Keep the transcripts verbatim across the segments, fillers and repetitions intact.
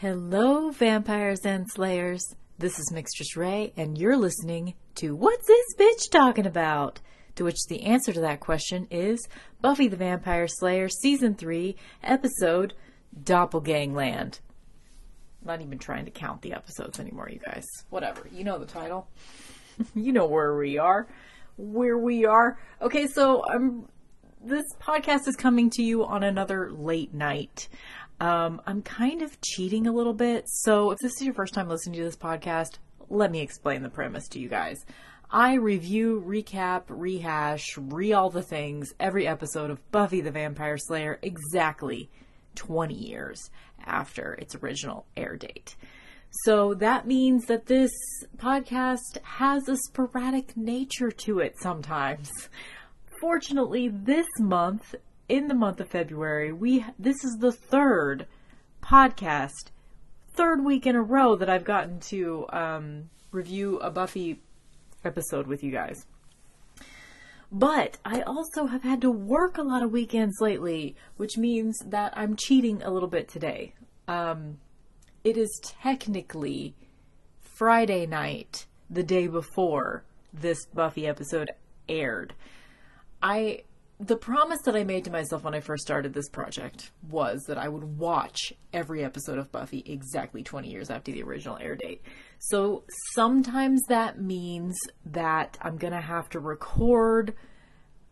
Hello, vampires and slayers. This is Mixtress Ray, and you're listening to What's This Bitch Talking About? To which the answer to that question is Buffy the Vampire Slayer Season three, Episode Doppelgangland. Not even trying to count the episodes anymore, you guys. Whatever. You know the title. You know where we are. Where we are. Okay, so I'm, this podcast is coming to you on another late night. Um, I'm kind of cheating a little bit. So if this is your first time listening to this podcast, let me explain the premise to you guys. I review, recap, rehash, re all the things, every episode of Buffy the Vampire Slayer exactly twenty years after its original air date. So that means that this podcast has a sporadic nature to it sometimes. Fortunately, this month, in the month of February, we this is the third podcast, third week in a row that I've gotten to um, review a Buffy episode with you guys. But I also have had to work a lot of weekends lately, which means that I'm cheating a little bit today. Um, it is technically Friday night, the day before this Buffy episode aired. I... The promise that I made to myself when I first started this project was that I would watch every episode of Buffy exactly twenty years after the original air date. So sometimes that means that I'm going to have to record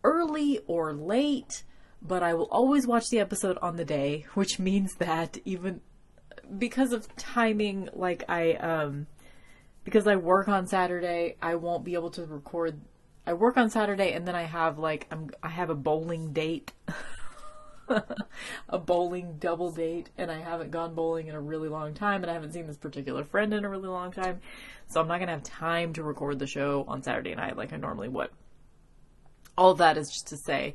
early or late, but I will always watch the episode on the day, which means that even because of timing, like I, um, because I work on Saturday, I won't be able to record I work on Saturday and then I have like, I'm, I have a bowling date, a bowling double date, and I haven't gone bowling in a really long time and I haven't seen this particular friend in a really long time. So I'm not going to have time to record the show on Saturday night like I normally would. All that is just to say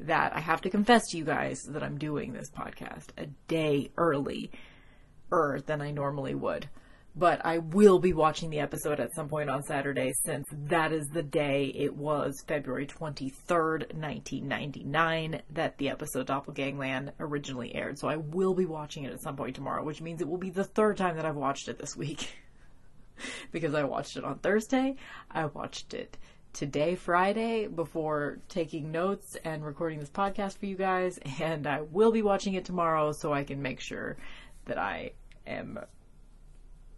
that I have to confess to you guys that I'm doing this podcast a day earlier than I normally would. But I will be watching the episode at some point on Saturday, since that is the day it was February twenty-third, nineteen ninety-nine, that the episode Doppelgangland originally aired. So I will be watching it at some point tomorrow, which means it will be the third time that I've watched it this week. Because I watched it on Thursday, I watched it today, Friday, before taking notes and recording this podcast for you guys, and I will be watching it tomorrow so I can make sure that I am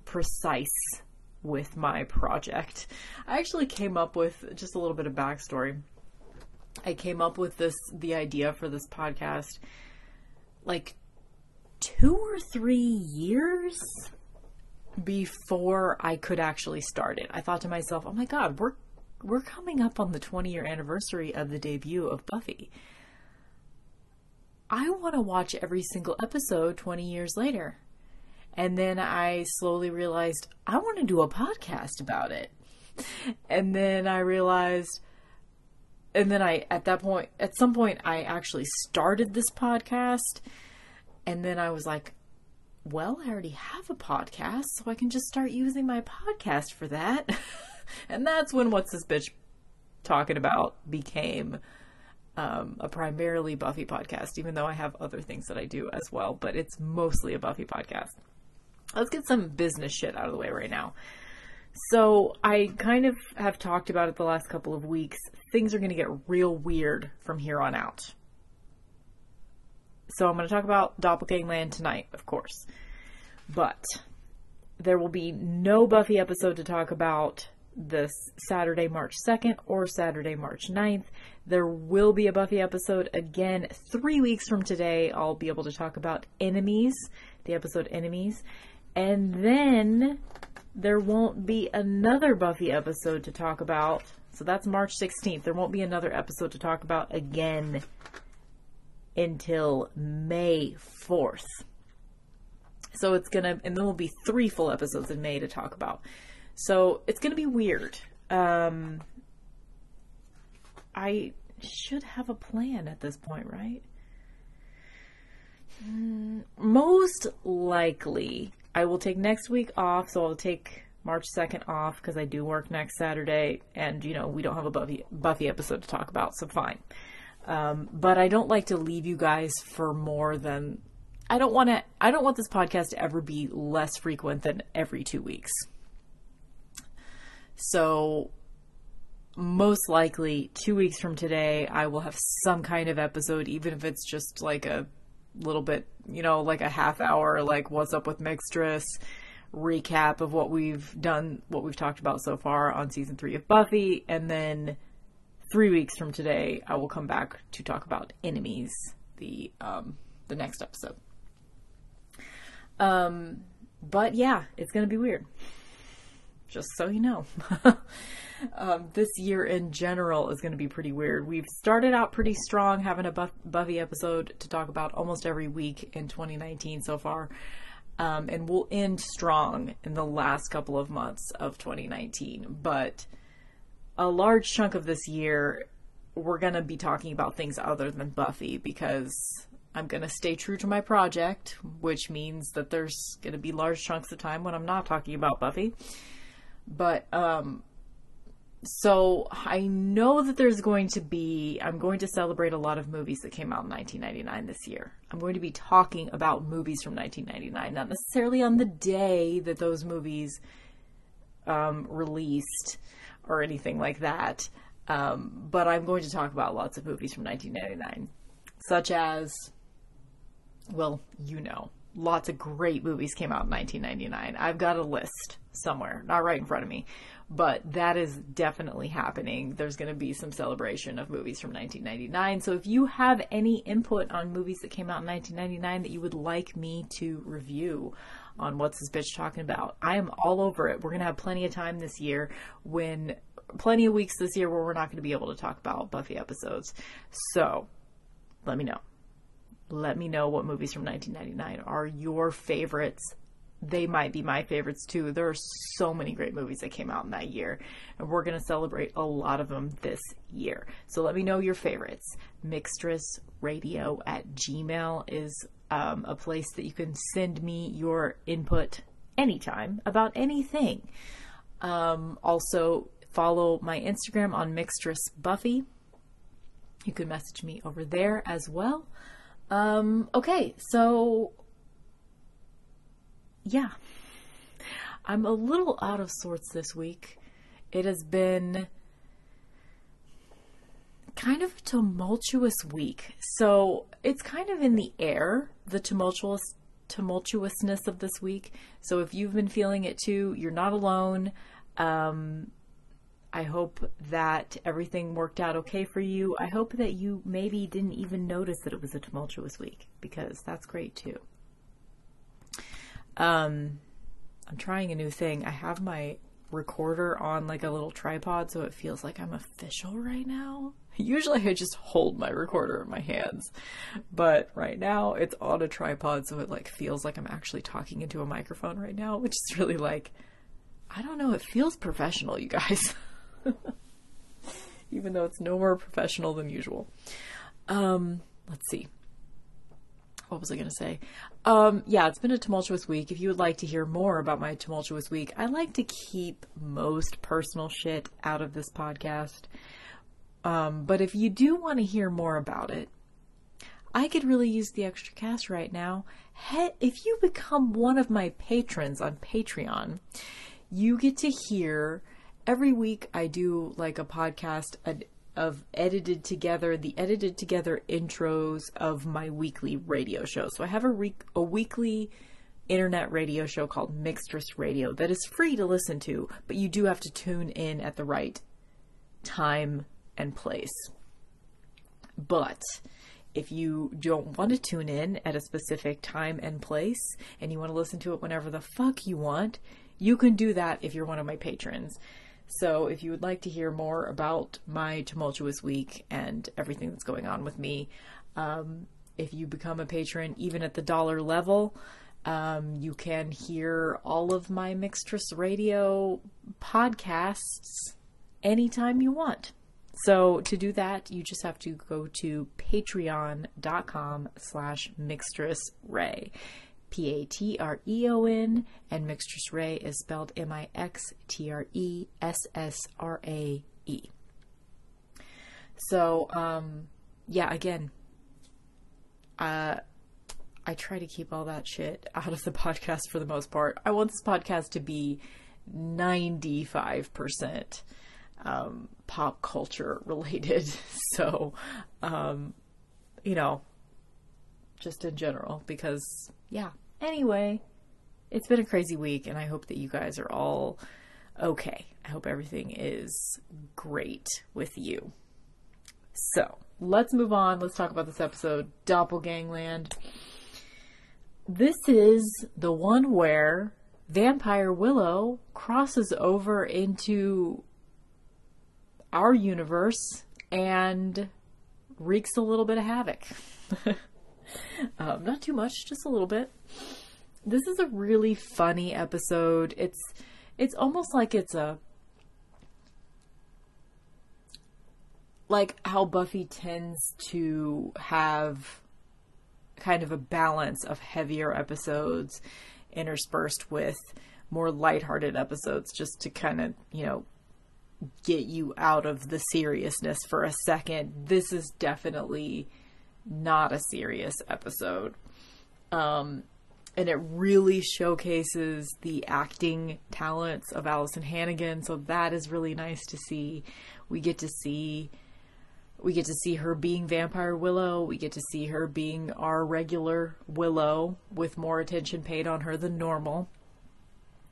precise with my project. I actually came up with just a little bit of backstory. I came up with this, the idea for this podcast, like two or three years before I could actually start it. I thought to myself, oh my God, we're, we're coming up on the twenty year anniversary of the debut of Buffy. I want to watch every single episode twenty years later. And then I slowly realized, I want to do a podcast about it. And then I realized, and then I, at that point, at some point, I actually started this podcast. And then I was like, well, I already have a podcast, so I can just start using my podcast for that. And that's when What's This Bitch Talking About became Um, a primarily Buffy podcast, even though I have other things that I do as well, but it's mostly a Buffy podcast. Let's get some business shit out of the way right now. So I kind of have talked about it the last couple of weeks. Things are going to get real weird from here on out. So I'm going to talk about Doppelgangland tonight, of course, but there will be no Buffy episode to talk about this Saturday, March second or Saturday, March ninth. There will be a Buffy episode again three weeks from today. I'll be able to talk about Enemies, the episode Enemies. And then there won't be another Buffy episode to talk about. So that's March sixteenth. There won't be another episode to talk about again until May fourth. So it's going to, and there will be three full episodes in May to talk about. So it's going to be weird. Um, I should have a plan at this point, right? Most likely I will take next week off. So I'll take March second off because I do work next Saturday and, you know, we don't have a Buffy, Buffy episode to talk about. So fine. Um, but I don't like to leave you guys for more than I don't want to, I don't want this podcast to ever be less frequent than every two weeks. So most likely two weeks from today, I will have some kind of episode, even if it's just like a little bit, you know, like a half hour, like what's up with Mixtress recap of what we've done, what we've talked about so far on season three of Buffy. And then three weeks from today, I will come back to talk about Enemies, the, um, the next episode. Um, but yeah, it's going to be weird. Just so you know. um, this year in general is going to be pretty weird. We've started out pretty strong, having a Buff- Buffy episode to talk about almost every week in twenty nineteen so far. Um, and we'll end strong in the last couple of months of twenty nineteen. But a large chunk of this year, we're going to be talking about things other than Buffy, because I'm going to stay true to my project, which means that there's going to be large chunks of time when I'm not talking about Buffy. But, um, so I know that there's going to be, I'm going to celebrate a lot of movies that came out in nineteen ninety-nine this year. I'm going to be talking about movies from nineteen ninety-nine, not necessarily on the day that those movies, um, released or anything like that. Um, but I'm going to talk about lots of movies from nineteen ninety-nine, such as, well, you know, lots of great movies came out in nineteen ninety-nine. I've got a list somewhere, not right in front of me, but that is definitely happening. There's going to be some celebration of movies from nineteen ninety-nine. So if you have any input on movies that came out in nineteen ninety-nine that you would like me to review on What's This Bitch Talking About, I am all over it. We're going to have plenty of time this year when plenty of weeks this year where we're not going to be able to talk about Buffy episodes. So let me know. Let me know what movies from nineteen ninety-nine are your favorites. They might be my favorites too. There are so many great movies that came out in that year, and we're going to celebrate a lot of them this year. So let me know your favorites. Mixtress radio at gmail is um, a place that you can send me your input anytime about anything. Um, also follow my Instagram on Mixtress Buffy. You can message me over there as well. Um, okay, so, yeah, I'm a little out of sorts this week. It has been kind of a tumultuous week. So it's kind of in the air, the tumultuous tumultuousness of this week. So if you've been feeling it too, you're not alone. Um, I hope that everything worked out okay for you. I hope that you maybe didn't even notice that it was a tumultuous week, because that's great too. Um, I'm trying a new thing. I have my recorder on like a little tripod, so it feels like I'm official right now. Usually I just hold my recorder in my hands, but right now it's on a tripod, so it like feels like I'm actually talking into a microphone right now, which is really like, I don't know, it feels professional, you guys. Even though it's no more professional than usual. Um, let's see. What was I going to say? Um, yeah, it's been a tumultuous week. If you would like to hear more about my tumultuous week, I like to keep most personal shit out of this podcast. Um, but if you do want to hear more about it, I could really use the extra cash right now. Hey, if you become one of my patrons on Patreon, you get to hear every week I do like a podcast of edited together, the edited together intros of my weekly radio show. So I have a, re- a weekly internet radio show called Mixtress Radio that is free to listen to, but you do have to tune in at the right time and place. But if you don't want to tune in at a specific time and place, and you want to listen to it whenever the fuck you want, you can do that if you're one of my patrons. So if you would like to hear more about my tumultuous week and everything that's going on with me, um, if you become a patron, even at the dollar level, um, you can hear all of my Mixtress Radio podcasts anytime you want. So to do that, you just have to go to patreon.com slash Mixtress Ray. P A T R E O N, and Mixtress Ray is spelled M I X T R E S S R A E. So, um, yeah, again, uh, I try to keep all that shit out of the podcast for the most part. I want this podcast to be ninety-five percent um, pop culture related. So, um, you know, just in general, because yeah. Anyway, it's been a crazy week and I hope that you guys are all okay. I hope everything is great with you. So let's move on. Let's talk about this episode, Doppelgangland. This is the one where Vampire Willow crosses over into our universe and wreaks a little bit of havoc. um, not too much, just a little bit. This is a really funny episode. It's it's almost like it's a like how Buffy tends to have kind of a balance of heavier episodes interspersed with more lighthearted episodes just to kind of, you know, get you out of the seriousness for a second. This is definitely not a serious episode. Um, and it really showcases the acting talents of Alison Hannigan. So that is really nice to see. We get to see We get to see her being Vampire Willow. We get to see her being our regular Willow with more attention paid on her than normal.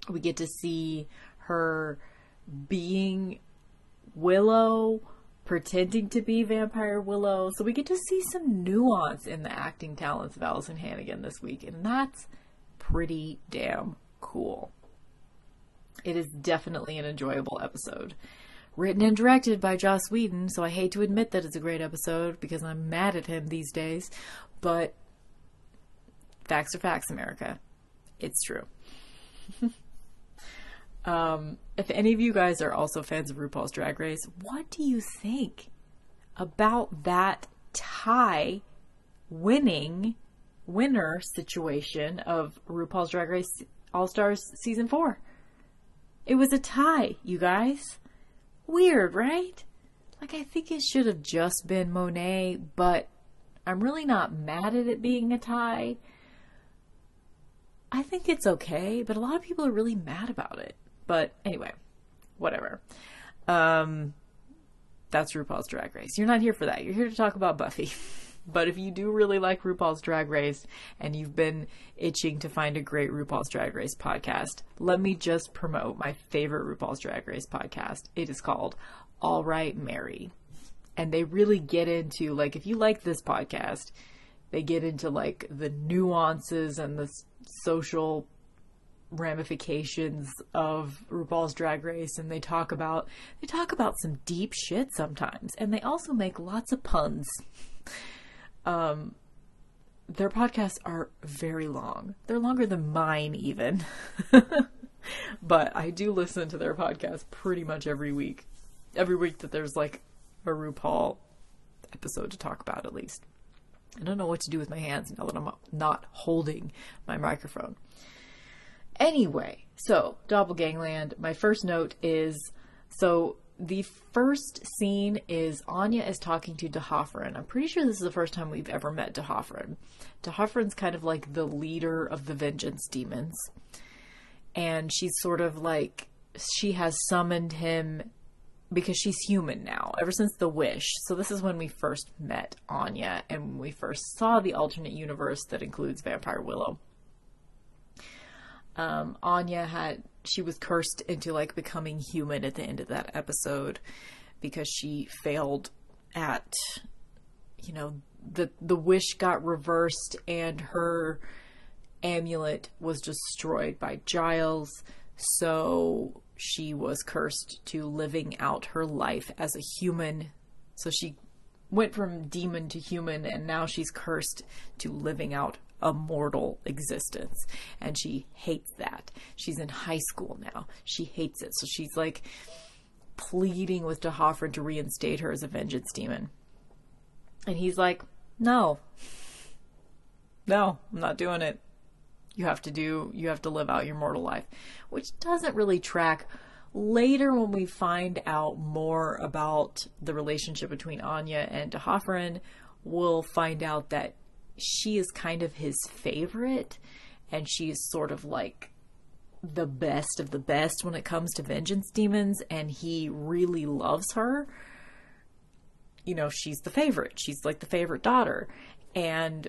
We get to see her being Willow, pretending to be Vampire Willow. So we get to see some nuance in the acting talents of Alison Hannigan this week. And that's pretty damn cool. It is definitely an enjoyable episode. Written and directed by Joss Whedon, so I hate to admit that it's a great episode because I'm mad at him these days, but facts are facts, America. It's true. um, if any of you guys are also fans of RuPaul's Drag Race, what do you think about that tie winning winner situation of RuPaul's Drag Race All-Stars Season four? It was a tie, you guys. Weird, right? Like, I think it should have just been Monet, but I'm really not mad at it being a tie. I think it's okay, but a lot of people are really mad about it. But anyway, whatever. Um, that's RuPaul's Drag Race. You're not here for that. You're here to talk about Buffy. But if you do really like RuPaul's Drag Race and you've been itching to find a great RuPaul's Drag Race podcast, let me just promote my favorite RuPaul's Drag Race podcast. It is called All Right, Mary. And they really get into, like, if you like this podcast, they get into, like, the nuances and the social ramifications of RuPaul's Drag Race, and they talk about, they talk about some deep shit sometimes. And they also make lots of puns. Um, their podcasts are very long. They're longer than mine even, but I do listen to their podcast pretty much every week, every week that there's like a RuPaul episode to talk about, at least. I don't know what to do with my hands now that I'm not holding my microphone. Anyway, so Doppelgangland, my first note is, so the first scene is Anya is talking to D'Hoffryn. I'm pretty sure this is the first time we've ever met D'Hoffryn. D'Hoffryn's kind of like the leader of the vengeance demons. And she's sort of like, she has summoned him because she's human now, ever since The Wish. So this is when we first met Anya and when we first saw the alternate universe that includes Vampire Willow. Um, Anya had, she was cursed into like becoming human at the end of that episode because she failed at, you know, the, the wish got reversed and her amulet was destroyed by Giles. So she was cursed to living out her life as a human. So she went from demon to human and now she's cursed to living out a mortal existence, and she hates that. She's in high school now. She hates it. So she's like pleading with D'Hoffryn to reinstate her as a vengeance demon. And he's like, no, no, I'm not doing it. You have to do, you have to live out your mortal life, which doesn't really track. Later when we find out more about the relationship between Anya and D'Hoffryn, we'll find out that she is kind of his favorite, and she's sort of like the best of the best when it comes to vengeance demons, and he really loves her. You know, she's the favorite. She's like the favorite daughter. And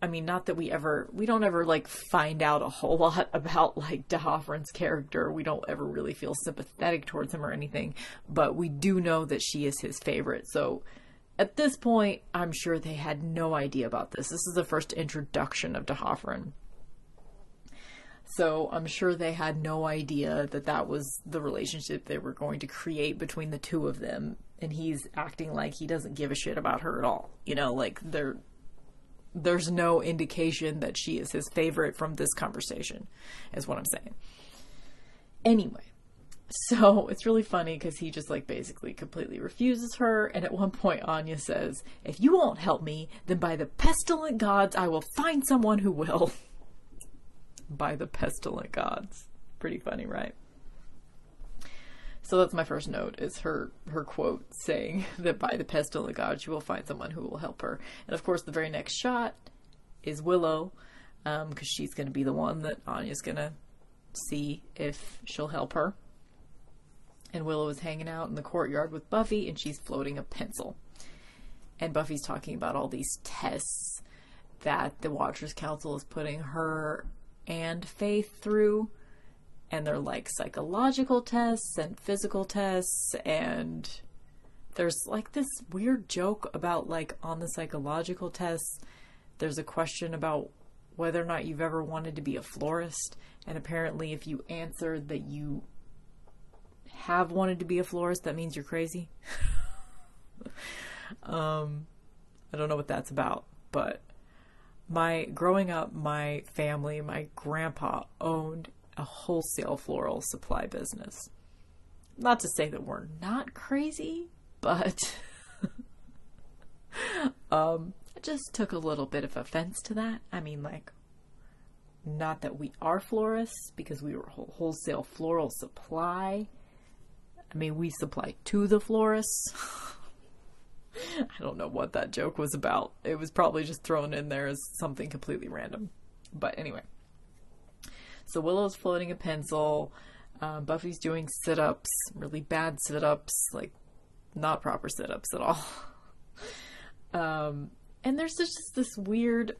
I mean, not that we ever, we don't ever like find out a whole lot about like D'Hoffryn's character. We don't ever really feel sympathetic towards him or anything, but we do know that she is his favorite. So at this point, I'm sure they had no idea about this. This is the first introduction of D'Hoffryn. So I'm sure they had no idea that that was the relationship they were going to create between the two of them. And he's acting like he doesn't give a shit about her at all. You know, like they're, there's no indication that she is his favorite from this conversation, is what I'm saying. Anyway, so it's really funny because he just like basically completely refuses her. And at one point, Anya says, if you won't help me, then by the pestilent gods, I will find someone who will. By the pestilent gods. Pretty funny, right? So that's my first note, is her, her quote saying that by the pestilent god, she will find someone who will help her. And of course, the very next shot is Willow, um, because she's going to be the one that Anya's going to see if she'll help her. And Willow is hanging out in the courtyard with Buffy, and she's floating a pencil. And Buffy's talking about all these tests that the Watchers Council is putting her and Faith through. And they're like psychological tests and physical tests. And there's like this weird joke about like on the psychological tests, there's a question about whether or not you've ever wanted to be a florist. And apparently if you answer that you have wanted to be a florist, that means you're crazy. um, I don't know what that's about, but my growing up, my family, my grandpa owned a wholesale floral supply business. Not to say that we're not crazy, but um, I just took a little bit of offense to that. I mean, like, not that we are florists, because we were wholesale floral supply. I mean, we supply to the florists. I don't know what that joke was about. It was probably just thrown in there as something completely random. But anyway. So Willow's floating a pencil, um, Buffy's doing sit-ups, really bad sit-ups, like not proper sit-ups at all. um, and there's just this weird,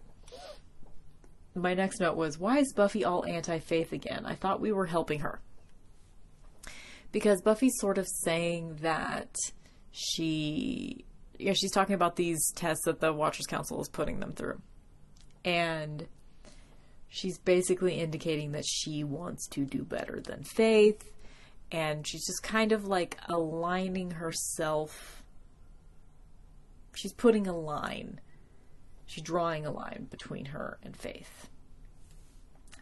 my next note was, why is Buffy all anti-Faith again? I thought we were helping her. Because Buffy's sort of saying that she, yeah, she's talking about these tests that the Watchers Council is putting them through. And she's basically indicating that she wants to do better than Faith, and she's just kind of like aligning herself. She's putting a line. She's drawing a line between her and Faith.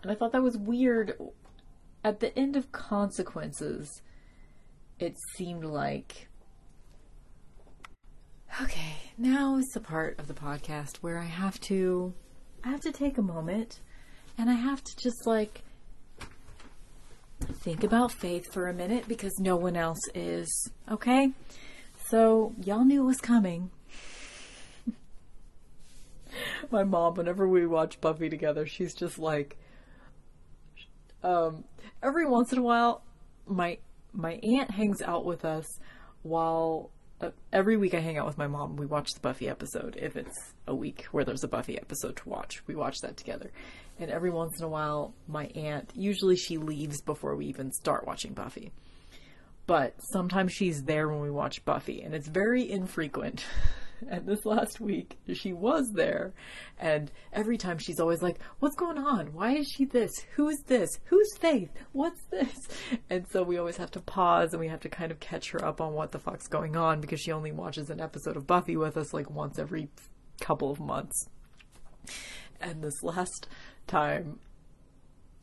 And I thought that was weird. At the end of Consequences, it seemed like, okay, now is the part of the podcast where I have to, I have to take a moment. And I have to just like think about Faith for a minute because no one else is, okay? So y'all knew it was coming. My mom, whenever we watch Buffy together, she's just like, um, every once in a while, my, my aunt hangs out with us while uh, every week I hang out with my mom. We watch the Buffy episode. If it's a week where there's a Buffy episode to watch, we watch that together. And every once in a while, my aunt, usually she leaves before we even start watching Buffy. But sometimes she's there when we watch Buffy, and it's very infrequent. And this last week, she was there. And every time she's always like, what's going on? Why is she this? Who is this? Who's Faith? What's this? And so we always have to pause and we have to kind of catch her up on what the fuck's going on because she only watches an episode of Buffy with us like once every couple of months. And this last time,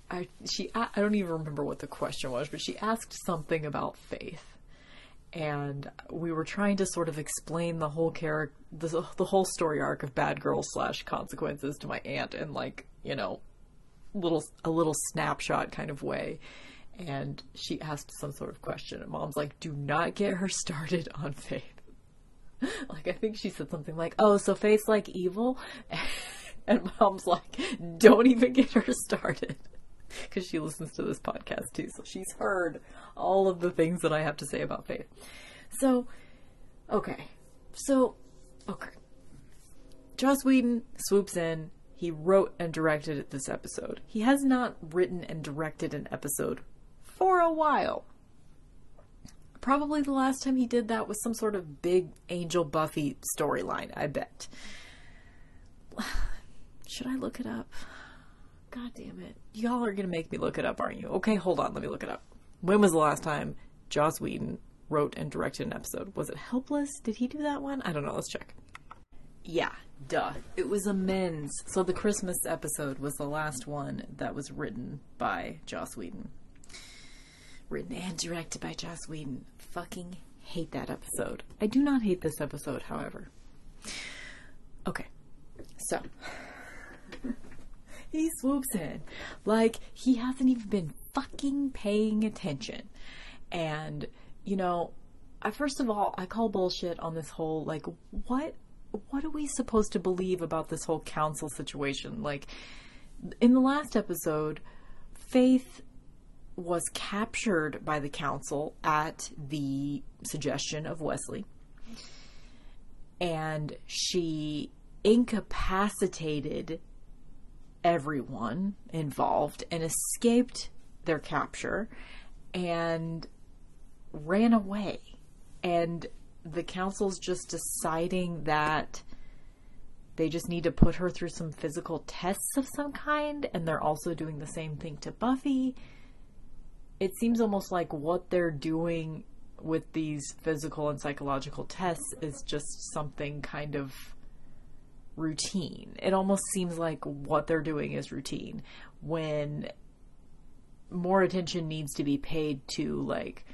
I she I don't even remember what the question was, but she asked something about Faith, and we were trying to sort of explain the whole character, the, the whole story arc of Bad Girls slash Consequences to my aunt in like, you know, little a little snapshot kind of way, and she asked some sort of question, and Mom's like, "Do not get her started on Faith." Like I think she said something like, "Oh, so Faith's like evil." And Mom's like, don't even get her started. Because she listens to this podcast too. So she's heard all of the things that I have to say about faith. So, okay. So, okay. Joss Whedon swoops in. He wrote and directed this episode. He has not written and directed an episode for a while. Probably the last time he did that was some sort of big Angel Buffy storyline, I bet. Should I look it up? God damn it. Y'all are going to make me look it up, aren't you? Okay, hold on. Let me look it up. When was the last time Joss Whedon wrote and directed an episode? Was it Helpless? Did he do that one? I don't know. Let's check. Yeah, duh. It was Amends. So the Christmas episode was the last one that was written by Joss Whedon. Written and directed by Joss Whedon. Fucking hate that episode. I do not hate this episode, however. Okay. So... he swoops in like he hasn't even been fucking paying attention. And, you know, I, first of all, I call bullshit on this whole, like, what, what are we supposed to believe about this whole council situation? Like, in the last episode, Faith was captured by the council at the suggestion of Wesley. And she incapacitated everyone involved and escaped their capture and ran away. And the council's just deciding that they just need to put her through some physical tests of some kind, and they're also doing the same thing to Buffy. It seems almost like what they're doing with these physical and psychological tests is just something kind of routine. It almost seems like what they're doing is routine, when more attention needs to be paid to, like,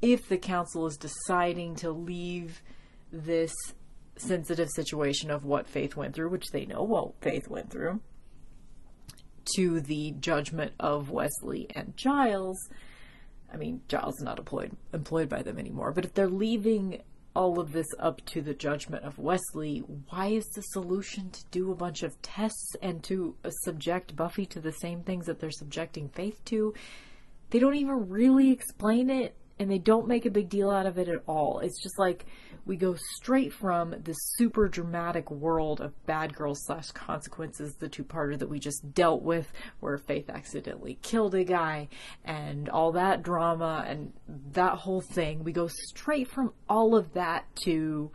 if the council is deciding to leave this sensitive situation of what Faith went through, which they know what Faith went through, to the judgment of Wesley and Giles. I mean, Giles is not employed employed by them anymore, but if they're leaving all of this up to the judgment of Wesley, why is the solution to do a bunch of tests and to uh, subject Buffy to the same things that they're subjecting Faith to? They don't even really explain it, and they don't make a big deal out of it at all. It's just like we go straight from this super dramatic world of Bad Girls slash Consequences, the two-parter that we just dealt with, where Faith accidentally killed a guy and all that drama and that whole thing. We go straight from all of that to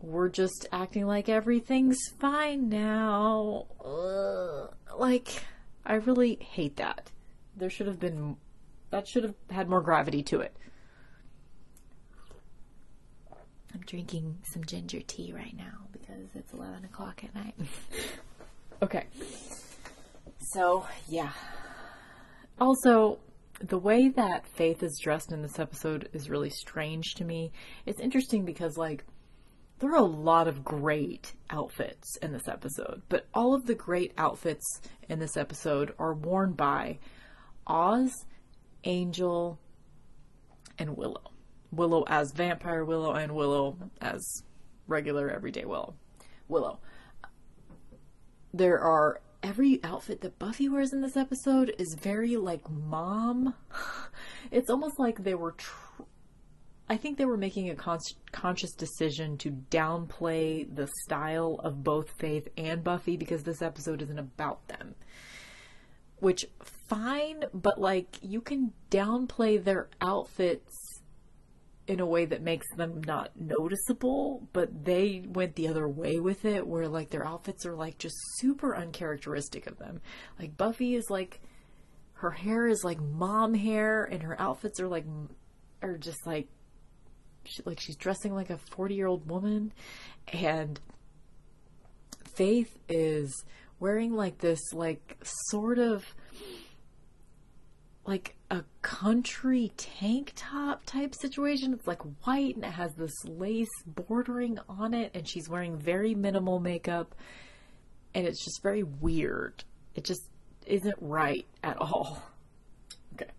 we're just acting like everything's fine now. Ugh. Like, I really hate that. There should have been... That should have had more gravity to it. I'm drinking some ginger tea right now because it's eleven o'clock at night. Okay. So, yeah. Also, the way that Faith is dressed in this episode is really strange to me. It's interesting because, like, there are a lot of great outfits in this episode, but all of the great outfits in this episode are worn by Oz, Angel, and Willow. Willow as Vampire Willow and Willow as regular everyday Willow. Willow. There are... Every outfit that Buffy wears in this episode is very, like, mom. It's almost like they were... Tr- I think they were making a con- conscious decision to downplay the style of both Faith and Buffy because this episode isn't about them. Which, fine, but, like, you can downplay their outfits in a way that makes them not noticeable, but they went the other way with it, where, like, their outfits are, like, just super uncharacteristic of them. Like, Buffy is, like, her hair is, like, mom hair, and her outfits are, like, are just, like, she, like she's dressing like a forty-year-old woman, and Faith is... wearing like this, like, sort of like a country tank top type situation. It's like white and it has this lace bordering on it, and she's wearing very minimal makeup, and it's just very weird. It just isn't right at all. Okay.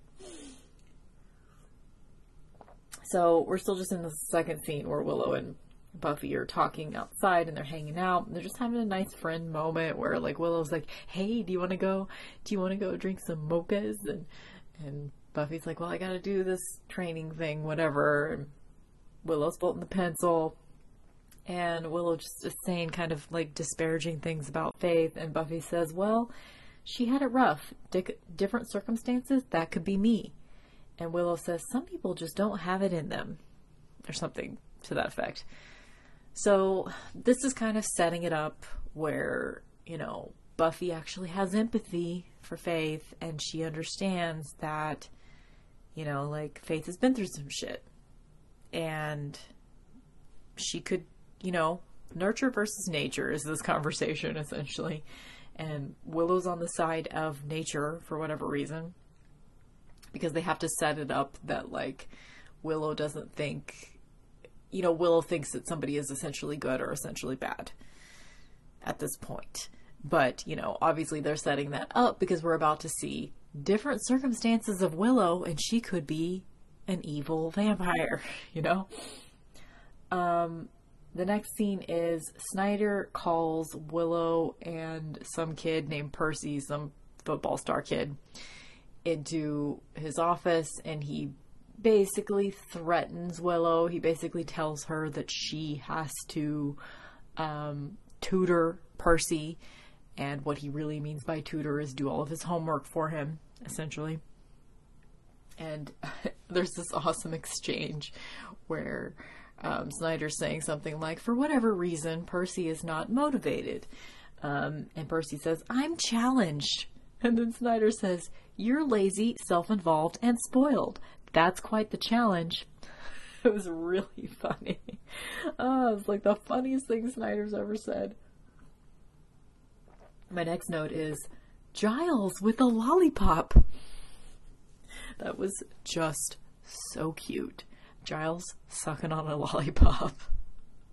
So we're still just in the second scene where Willow and Buffy are talking outside and they're hanging out. They're just having a nice friend moment where like Willow's like, hey, do you want to go, do you want to go drink some mochas? And, and Buffy's like, well, I got to do this training thing, whatever. And Willow's holding the pencil and Willow just is saying kind of like disparaging things about Faith. And Buffy says, well, she had it rough. Dic- different circumstances. That could be me. And Willow says, some people just don't have it in them, or something to that effect. So this is kind of setting it up where, you know, Buffy actually has empathy for Faith and she understands that, you know, like Faith has been through some shit and she could, you know, nurture versus nature is this conversation essentially. And Willow's on the side of nature for whatever reason, because they have to set it up that like Willow doesn't think, you know, Willow thinks that somebody is essentially good or essentially bad at this point. But, you know, obviously they're setting that up because we're about to see different circumstances of Willow and she could be an evil vampire, you know? Um, the next scene is Snyder calls Willow and some kid named Percy, some football star kid, into his office and he basically threatens Willow. He basically tells her that she has to um, tutor Percy, and what he really means by tutor is do all of his homework for him, essentially. And there's this awesome exchange where um, Snyder's saying something like, for whatever reason, Percy is not motivated. Um, and Percy says, I'm challenged. And then Snyder says, you're lazy, self-involved, and spoiled. That's quite the challenge. It was really funny. Oh, it's like the funniest thing Snyder's ever said. My next note is Giles with a lollipop. That was just so cute. Giles sucking on a lollipop.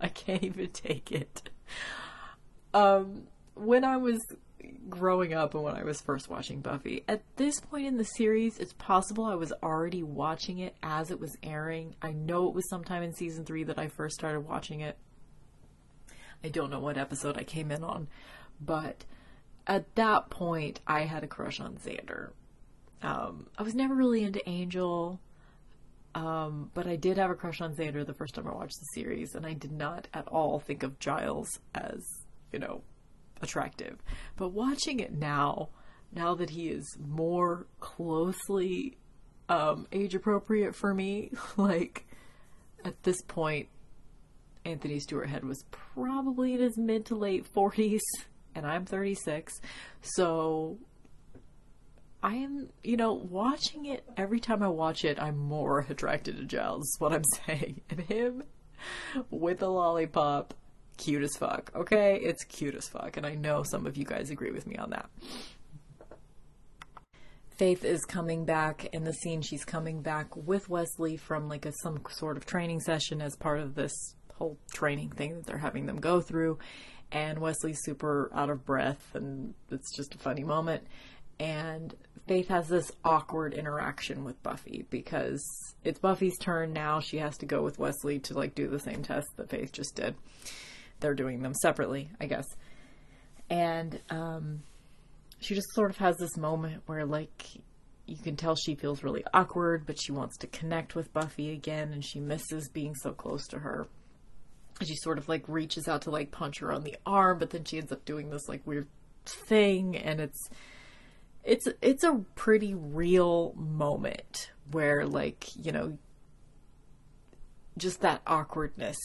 I can't even take it. Um, when I was growing up and when I was first watching Buffy, at this point in the series, it's possible I was already watching it as it was airing. I know it was sometime in season three that I first started watching it. I don't know what episode I came in on, but at that point I had a crush on Xander. Um, I was never really into Angel, um, but I did have a crush on Xander the first time I watched the series, and I did not at all think of Giles as, you know, attractive. But watching it now, now that he is more closely um, age appropriate for me, like at this point, Anthony Stewart Head was probably in his mid to late forties and I'm thirty-six. So I am, you know, watching it, every time I watch it, I'm more attracted to Giles is what I'm saying. And him with a lollipop, cute as fuck. Okay, it's cute as fuck, and I know some of you guys agree with me on that. Faith is coming back in the scene. She's coming back with Wesley from like a some sort of training session as part of this whole training thing that they're having them go through, and Wesley's super out of breath and it's just a funny moment. And Faith has this awkward interaction with Buffy because it's Buffy's turn now. She has to go with Wesley to like do the same test that Faith just did. They're doing them separately, I guess. And um, she just sort of has this moment where, like, you can tell she feels really awkward, but she wants to connect with Buffy again, and she misses being so close to her. And she sort of, like, reaches out to, like, punch her on the arm, but then she ends up doing this, like, weird thing, and it's it's it's a pretty real moment where, like, you know, just that awkwardness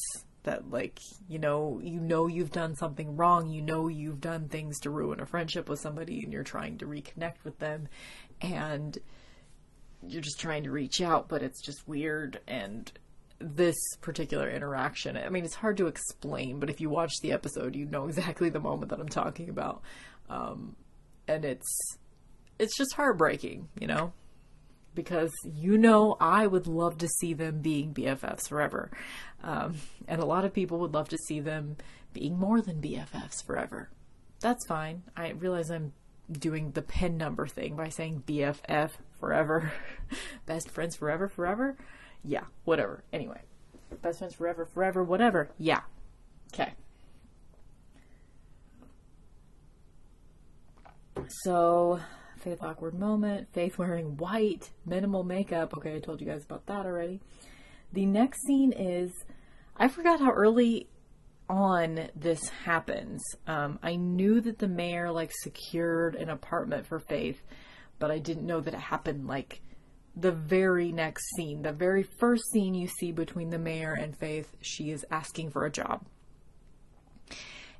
that like, you know, you know, you've done something wrong, you know, you've done things to ruin a friendship with somebody and you're trying to reconnect with them and you're just trying to reach out, but it's just weird. And this particular interaction, I mean, it's hard to explain, but if you watch the episode, you know exactly the moment that I'm talking about. Um, and it's, it's just heartbreaking, you know, because, you know, I would love to see them being B F Fs forever. Um, and a lot of people would love to see them being more than B F Fs forever. That's fine. I realize I'm doing the pen number thing by saying B F F forever. Best friends forever, forever. Yeah, whatever. Anyway, best friends forever, forever, whatever. Yeah. Okay. So, Faith awkward moment. Faith wearing white, minimal makeup. Okay, I told you guys about that already. The next scene is, I forgot how early on this happens. Um, I knew that the mayor like secured an apartment for Faith, but I didn't know that it happened like the very next scene. The very first scene you see between the mayor and Faith, she is asking for a job.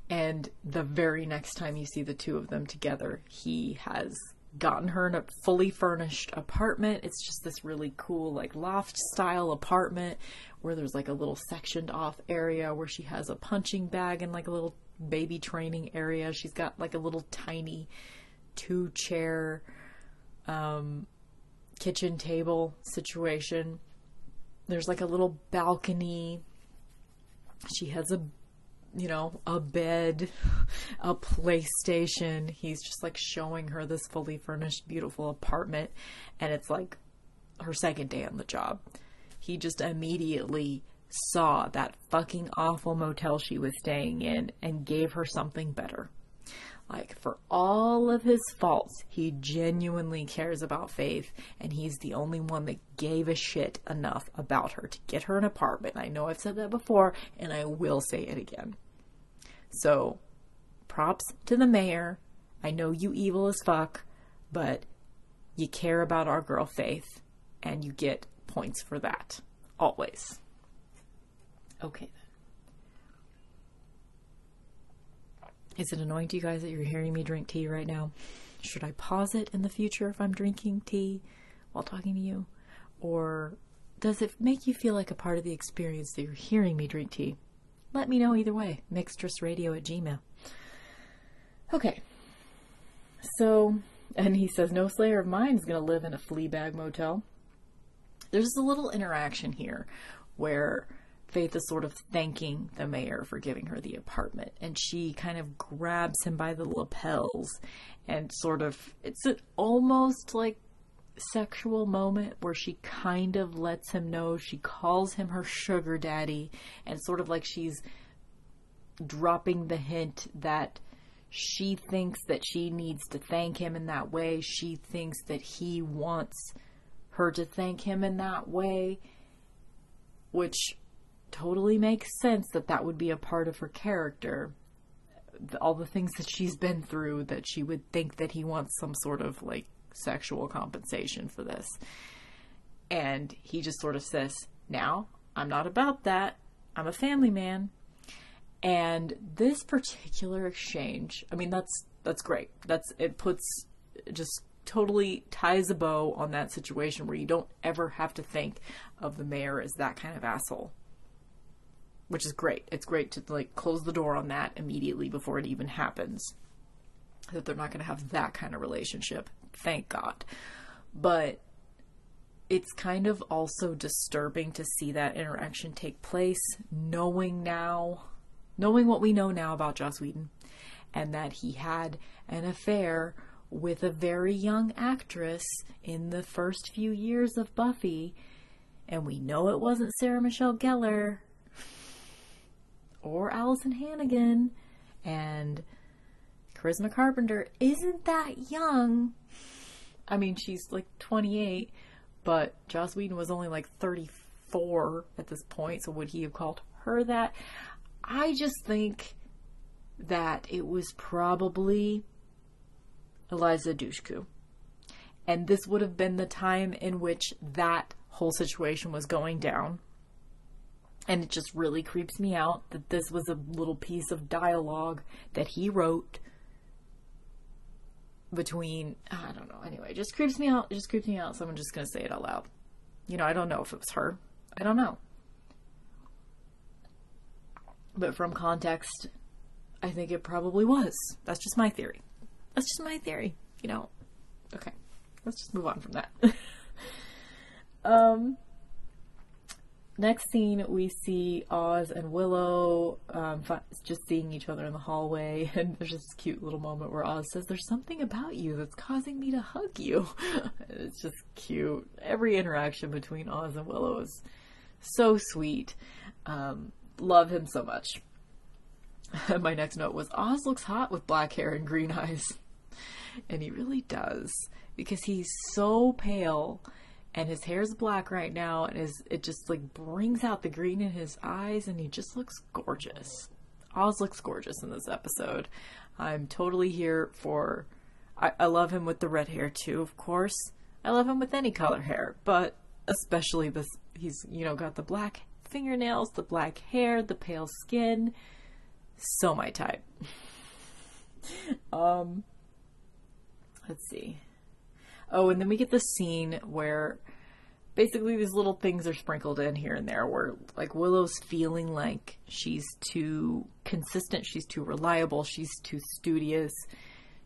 And the very next time you see the two of them together, he has gotten her in a fully furnished apartment. It's just this really cool, like, loft style apartment where there's like a little sectioned off area where she has a punching bag and like a little baby training area. She's got like a little tiny two chair, um, kitchen table situation. There's like a little balcony. She has a, you know, a bed, a PlayStation. He's just like showing her this fully furnished, beautiful apartment. And it's like her second day on the job. He just immediately saw that fucking awful motel she was staying in and gave her something better. Like, for all of his faults, he genuinely cares about Faith, and he's the only one that gave a shit enough about her to get her an apartment. I know I've said that before, and I will say it again. So, props to the mayor. I know you evil as fuck, but you care about our girl Faith, and you get points for that. Always. Okay, then. Is it annoying to you guys that you're hearing me drink tea right now? Should I pause it in the future if I'm drinking tea while talking to you? Or does it make you feel like a part of the experience that you're hearing me drink tea? Let me know either way. Mixtress radio at Gmail. Okay. So, and he says, no slayer of mine is going to live in a flea bag motel. There's a little interaction here where Faith is sort of thanking the mayor for giving her the apartment, and she kind of grabs him by the lapels and sort of, it's an almost like sexual moment where she kind of lets him know, she calls him her sugar daddy, and sort of like she's dropping the hint that she thinks that she needs to thank him in that way. She thinks that he wants her to thank him in that way, which totally makes sense that that would be a part of her character. All the things that she's been through, that she would think that he wants some sort of like sexual compensation for this. And he just sort of says, now, I'm not about that. I'm a family man. And this particular exchange, I mean, that's, that's great. That's, it puts, just totally ties a bow on that situation where you don't ever have to think of the mayor as that kind of asshole. Which is great. It's great to like close the door on that immediately before it even happens. That they're not going to have that kind of relationship. Thank God. But it's kind of also disturbing to see that interaction take place, knowing now, knowing what we know now about Joss Whedon, and that he had an affair with a very young actress in the first few years of Buffy, and we know it wasn't Sarah Michelle Gellar or Alison Hannigan, and Charisma Carpenter isn't that young. I mean, she's like twenty-eight, but Joss Whedon was only like thirty-four at this point, so would he have called her that? I just think that it was probably Eliza Dushku. And this would have been the time in which that whole situation was going down. And it just really creeps me out that this was a little piece of dialogue that he wrote between, I don't know, anyway, it just creeps me out, it just creeps me out, so I'm just going to say it out loud. You know, I don't know if it was her. I don't know. But from context, I think it probably was. That's just my theory. That's just my theory, you know. Okay, let's just move on from that. um... Next scene, we see Oz and Willow um, just seeing each other in the hallway. And there's this cute little moment where Oz says, there's something about you that's causing me to hug you. It's just cute. Every interaction between Oz and Willow is so sweet. Um, love him so much. My next note was, Oz looks hot with black hair and green eyes. And he really does, because he's so pale and his hair's black right now, and his, it just like brings out the green in his eyes, and he just looks gorgeous. Oz looks gorgeous in this episode. I'm totally here for, I, I love him with the red hair too, of course. I love him with any color hair, but especially this, he's, you know, got the black fingernails, the black hair, the pale skin. So my type. um, let's see. Oh, and then we get the scene where basically these little things are sprinkled in here and there, where like Willow's feeling like she's too consistent, she's too reliable, she's too studious,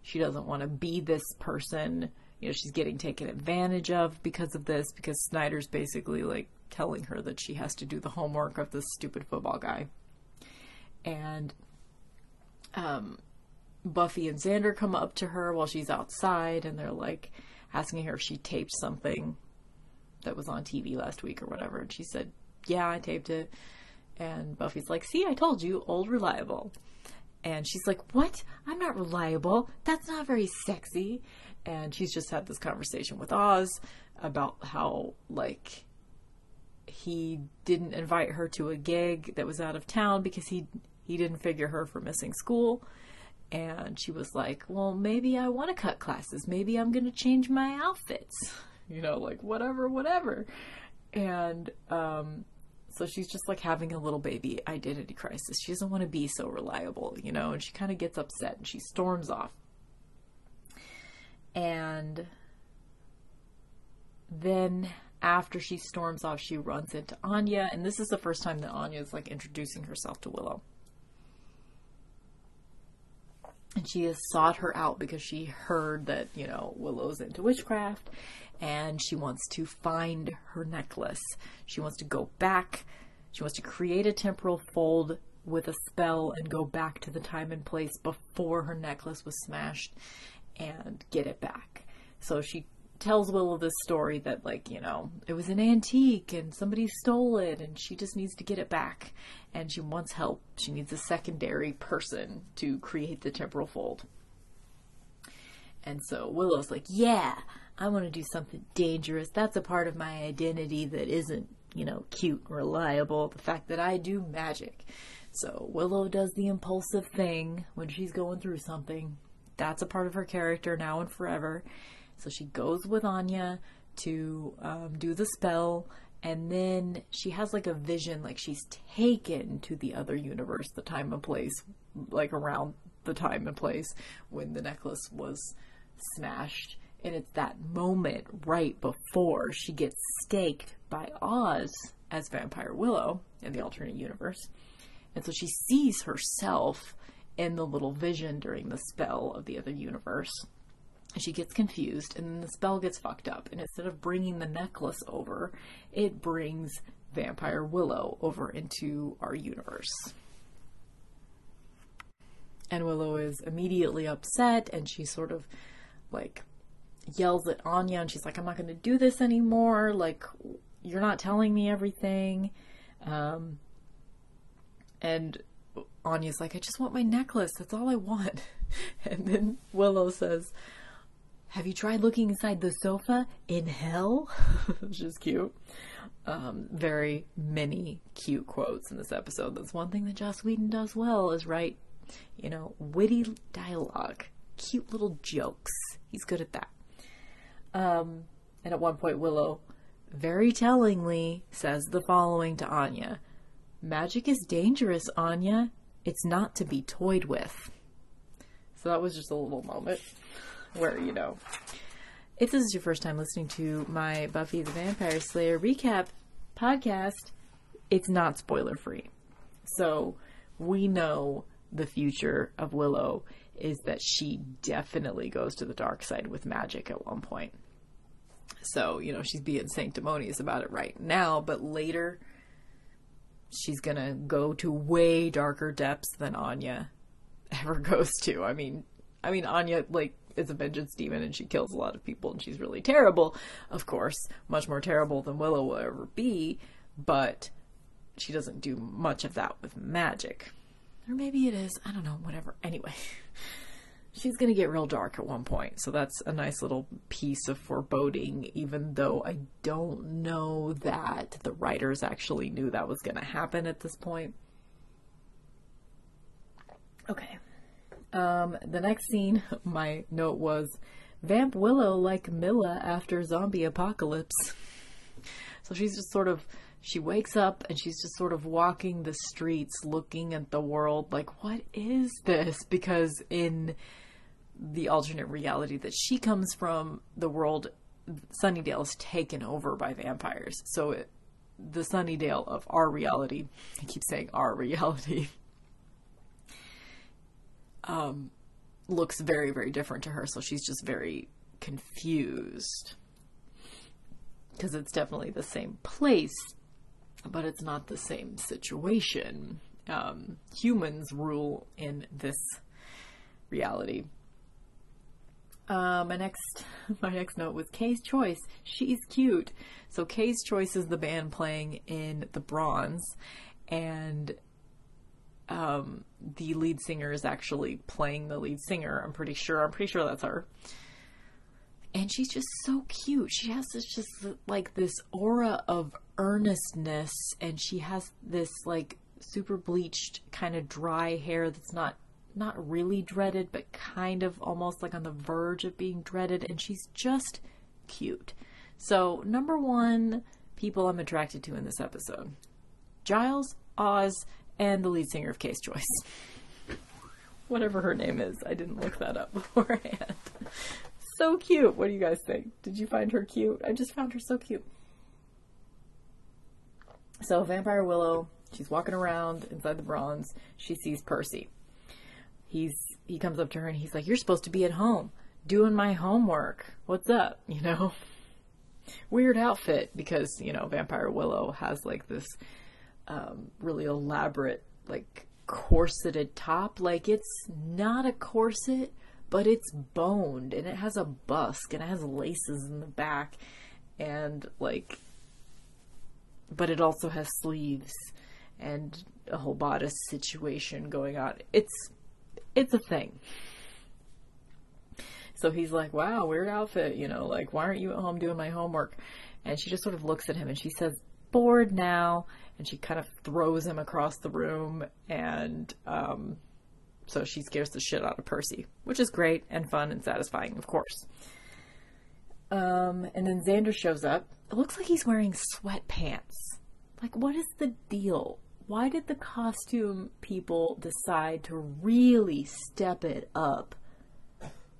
she doesn't want to be this person, you know, she's getting taken advantage of because of this, because Snyder's basically like telling her that she has to do the homework of this stupid football guy. And um, Buffy and Xander come up to her while she's outside, and they're like asking her if she taped something that was on T V last week or whatever, and she said, yeah, I taped it. And Buffy's like, see, I told you, old reliable. And she's like, what? I'm not reliable. That's not very sexy. And she's just had this conversation with Oz about how, like, he didn't invite her to a gig that was out of town because he he didn't figure her for missing school. And she was like, well, maybe I want to cut classes. Maybe I'm going to change my outfits. You know, like, whatever, whatever. And um, so she's just like having a little baby identity crisis. She doesn't want to be so reliable, you know, and she kind of gets upset and she storms off. And then after she storms off, she runs into Anya. And this is the first time that Anya is like introducing herself to Willow. And she has sought her out because she heard that, you know, Willow's into witchcraft, and she wants to find her necklace. She wants to go back. She wants to create a temporal fold with a spell and go back to the time and place before her necklace was smashed and get it back. So she tells Willow this story that, like, you know, it was an antique and somebody stole it and she just needs to get it back. And she wants help. She needs a secondary person to create the temporal fold. And so Willow's like, yeah, I want to do something dangerous. That's a part of my identity that isn't, you know, cute or reliable. The fact that I do magic. So Willow does the impulsive thing when she's going through something. That's a part of her character now and forever. So she goes with Anya to um, do the spell, and then she has like a vision, like she's taken to the other universe, the time and place, like around the time and place when the necklace was smashed. And it's that moment right before she gets staked by Oz as Vampire Willow in the alternate universe. And so she sees herself in the little vision during the spell of the other universe. She gets confused, and then the spell gets fucked up. And instead of bringing the necklace over, it brings Vampire Willow over into our universe. And Willow is immediately upset, and she sort of, like, yells at Anya, and she's like, I'm not going to do this anymore. Like, you're not telling me everything. Um, and Anya's like, I just want my necklace. That's all I want. And then Willow says, have you tried looking inside the sofa in hell? Which is cute. Um, very many cute quotes in this episode. That's one thing that Joss Whedon does well, is write, you know, witty dialogue, cute little jokes. He's good at that. Um, and at one point, Willow very tellingly says the following to Anya. Magic is dangerous, Anya. It's not to be toyed with. So that was just a little moment where, you know, if this is your first time listening to my Buffy the Vampire Slayer recap podcast, it's not spoiler free. So we know the future of Willow is that she definitely goes to the dark side with magic at one point. So, you know, she's being sanctimonious about it right now, but later she's going to go to way darker depths than Anya ever goes to. I mean, I mean, Anya, like, is a vengeance demon, and she kills a lot of people, and she's really terrible, of course, much more terrible than Willow will ever be, but she doesn't do much of that with magic. Or maybe it is, I don't know, whatever. Anyway, she's going to get real dark at one point. So that's a nice little piece of foreboding, even though I don't know that the writers actually knew that was going to happen at this point. Okay. Um, the next scene, my note was, Vamp Willow like Milla after zombie apocalypse. So she's just sort of, she wakes up and she's just sort of walking the streets, looking at the world like, what is this? Because in the alternate reality that she comes from, the world, Sunnydale is taken over by vampires. So it, the Sunnydale of our reality, I keep saying our reality, um, looks very, very different to her. So she's just very confused because it's definitely the same place, but it's not the same situation. Um, humans rule in this reality. Uh, my next, my next note was K's Choice. She's cute. So K's Choice is the band playing in the Bronze, and um, the lead singer is actually playing the lead singer. I'm pretty sure. I'm pretty sure that's her. And she's just so cute. She has this just like this aura of earnestness, and she has this like super bleached kind of dry hair that's not not really dreaded, but kind of almost like on the verge of being dreaded, and she's just cute. So number one people I'm attracted to in this episode, Giles, Oz, and the lead singer of K's Choice. Whatever her name is, I didn't look that up beforehand. So cute. What do you guys think? Did you find her cute? I just found her so cute. So Vampire Willow, she's walking around inside the Bronze. She sees Percy. He's, he comes up to her and he's like, you're supposed to be at home doing my homework. What's up? You know, weird outfit because, you know, Vampire Willow has like this, um, really elaborate, like corseted top. Like it's not a corset, but it's boned and it has a busk and it has laces in the back and like, but it also has sleeves and a whole bodice situation going on. It's, it's a thing. So he's like, wow, weird outfit, you know, like, why aren't you at home doing my homework? And she just sort of looks at him and she says, bored now. And she kind of throws him across the room and, um, so she scares the shit out of Percy, which is great and fun and satisfying, of course. Um, and then Xander shows up. It looks like he's wearing sweatpants. Like, what is the deal? Why did the costume people decide to really step it up?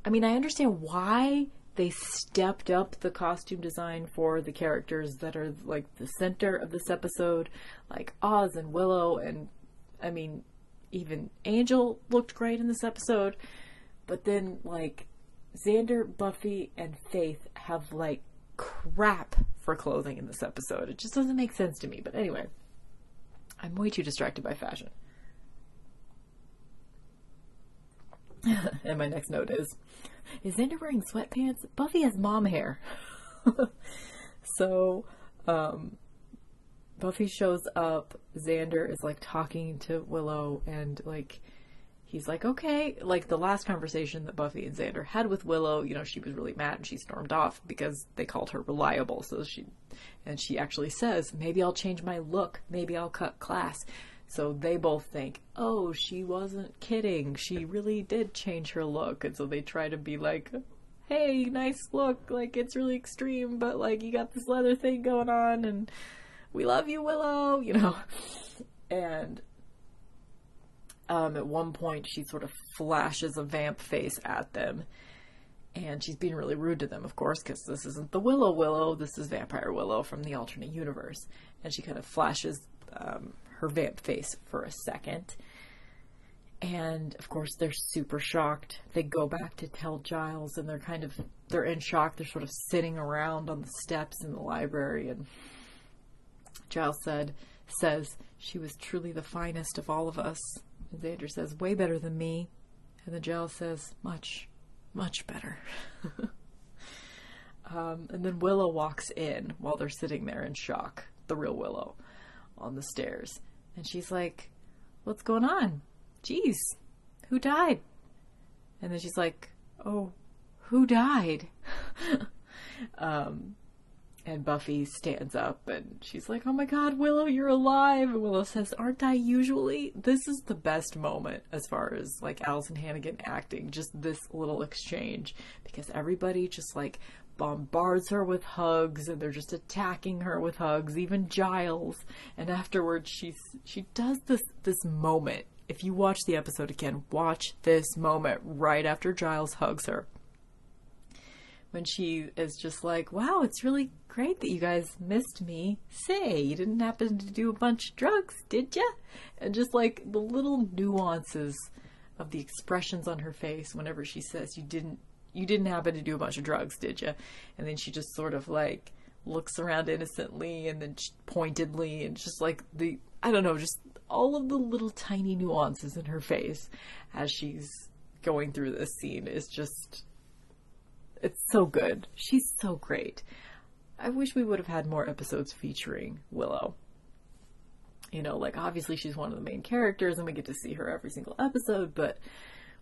I mean, I understand why they stepped up the costume design for the characters that are, like, the center of this episode. Like, Oz and Willow and, I mean, even Angel looked great in this episode, but then like Xander, Buffy, and Faith have like crap for clothing in this episode. It just doesn't make sense to me. But anyway, I'm way too distracted by fashion. And my next note is, is Xander wearing sweatpants? Buffy has mom hair. So, um, Buffy shows up, Xander is like talking to Willow and like, he's like, okay, like the last conversation that Buffy and Xander had with Willow, you know, she was really mad and she stormed off because they called her reliable. So she, and she actually says, maybe I'll change my look. Maybe I'll cut class. So they both think, oh, she wasn't kidding. She really did change her look. And so they try to be like, hey, nice look. Like it's really extreme, but like you got this leather thing going on and we love you, Willow, you know. And um, at one point, she sort of flashes a vamp face at them. And she's being really rude to them, of course, because this isn't the Willow Willow. This is Vampire Willow from the alternate universe. And she kind of flashes um, her vamp face for a second. And, of course, they're super shocked. They go back to tell Giles, and they're kind of, they're in shock. They're sort of sitting around on the steps in the library, and Giles said, says, she was truly the finest of all of us. And Xander says, way better than me. And then Giles says, much, much better. um, and then Willow walks in while they're sitting there in shock, the real Willow. on the stairs. And she's like, what's going on? Jeez, who died? And then she's like, oh, who died? um, and Buffy stands up and she's like, oh my God, Willow, you're alive. And Willow says, aren't I usually? This is the best moment as far as like Alison Hannigan acting, just this little exchange, because everybody just like bombards her with hugs and they're just attacking her with hugs, even Giles. And afterwards she's, she does this, this moment. If you watch the episode again, watch this moment right after Giles hugs her, when she is just like, wow, it's really great that you guys missed me. Say, you didn't happen to do a bunch of drugs, did ya? And just like the little nuances of the expressions on her face whenever she says, you didn't, you didn't happen to do a bunch of drugs, did ya? And then she just sort of like looks around innocently and then pointedly, and just like the, I don't know, just all of the little tiny nuances in her face as she's going through this scene is just, it's so good. She's so great. I wish we would have had more episodes featuring Willow. You know, like obviously she's one of the main characters and we get to see her every single episode, but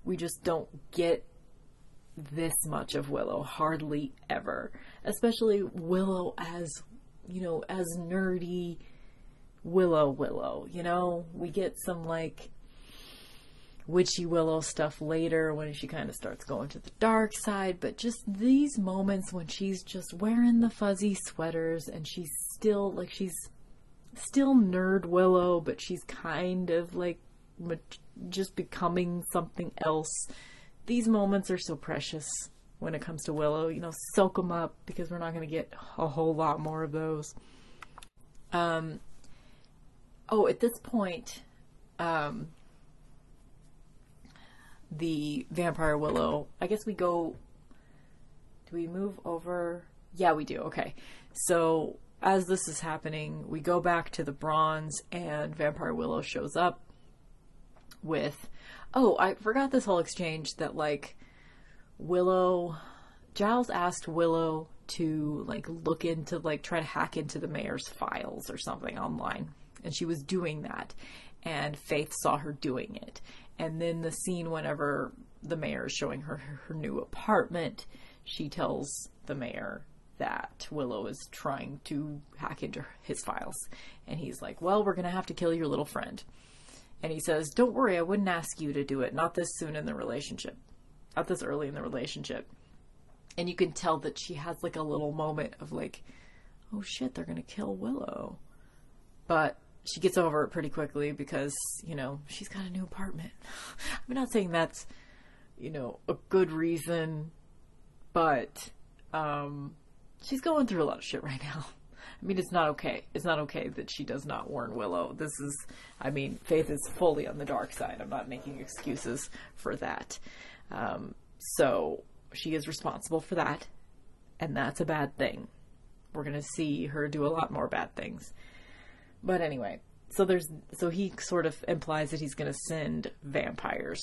we just don't get this much of Willow hardly ever, especially Willow as, you know, as nerdy Willow Willow, you know. We get some like witchy Willow stuff later when she kind of starts going to the dark side, but just these moments when she's just wearing the fuzzy sweaters and she's still like, she's still nerd Willow, but she's kind of like just becoming something else. These moments are so precious when it comes to Willow, you know. Soak them up, because we're not going to get a whole lot more of those. Um, Oh, at this point, um, the Vampire Willow, I guess we go, do we move over? Yeah, we do. Okay. So as this is happening, we go back to the bronze and Vampire Willow shows up with, oh, I forgot this whole exchange that like Willow, Giles asked Willow to like look into, like try to hack into the mayor's files or something online. And she was doing that, and Faith saw her doing it. And then the scene whenever the mayor is showing her her new apartment, she tells the mayor that Willow is trying to hack into his files. And he's like, well, we're going to have to kill your little friend. And he says, don't worry, I wouldn't ask you to do it. Not this soon in the relationship. Not this early in the relationship. And you can tell that she has like a little moment of like, oh shit, they're going to kill Willow. But she gets over it pretty quickly because, you know, she's got a new apartment. I'm not saying that's, you know, a good reason, but um, she's going through a lot of shit right now. I mean, it's not okay. It's not okay that she does not warn Willow. This is, I mean, Faith is fully on the dark side. I'm not making excuses for that. Um, so she is responsible for that, and that's a bad thing. We're going to see her do a lot more bad things. But anyway, so there's, so he sort of implies that he's going to send vampires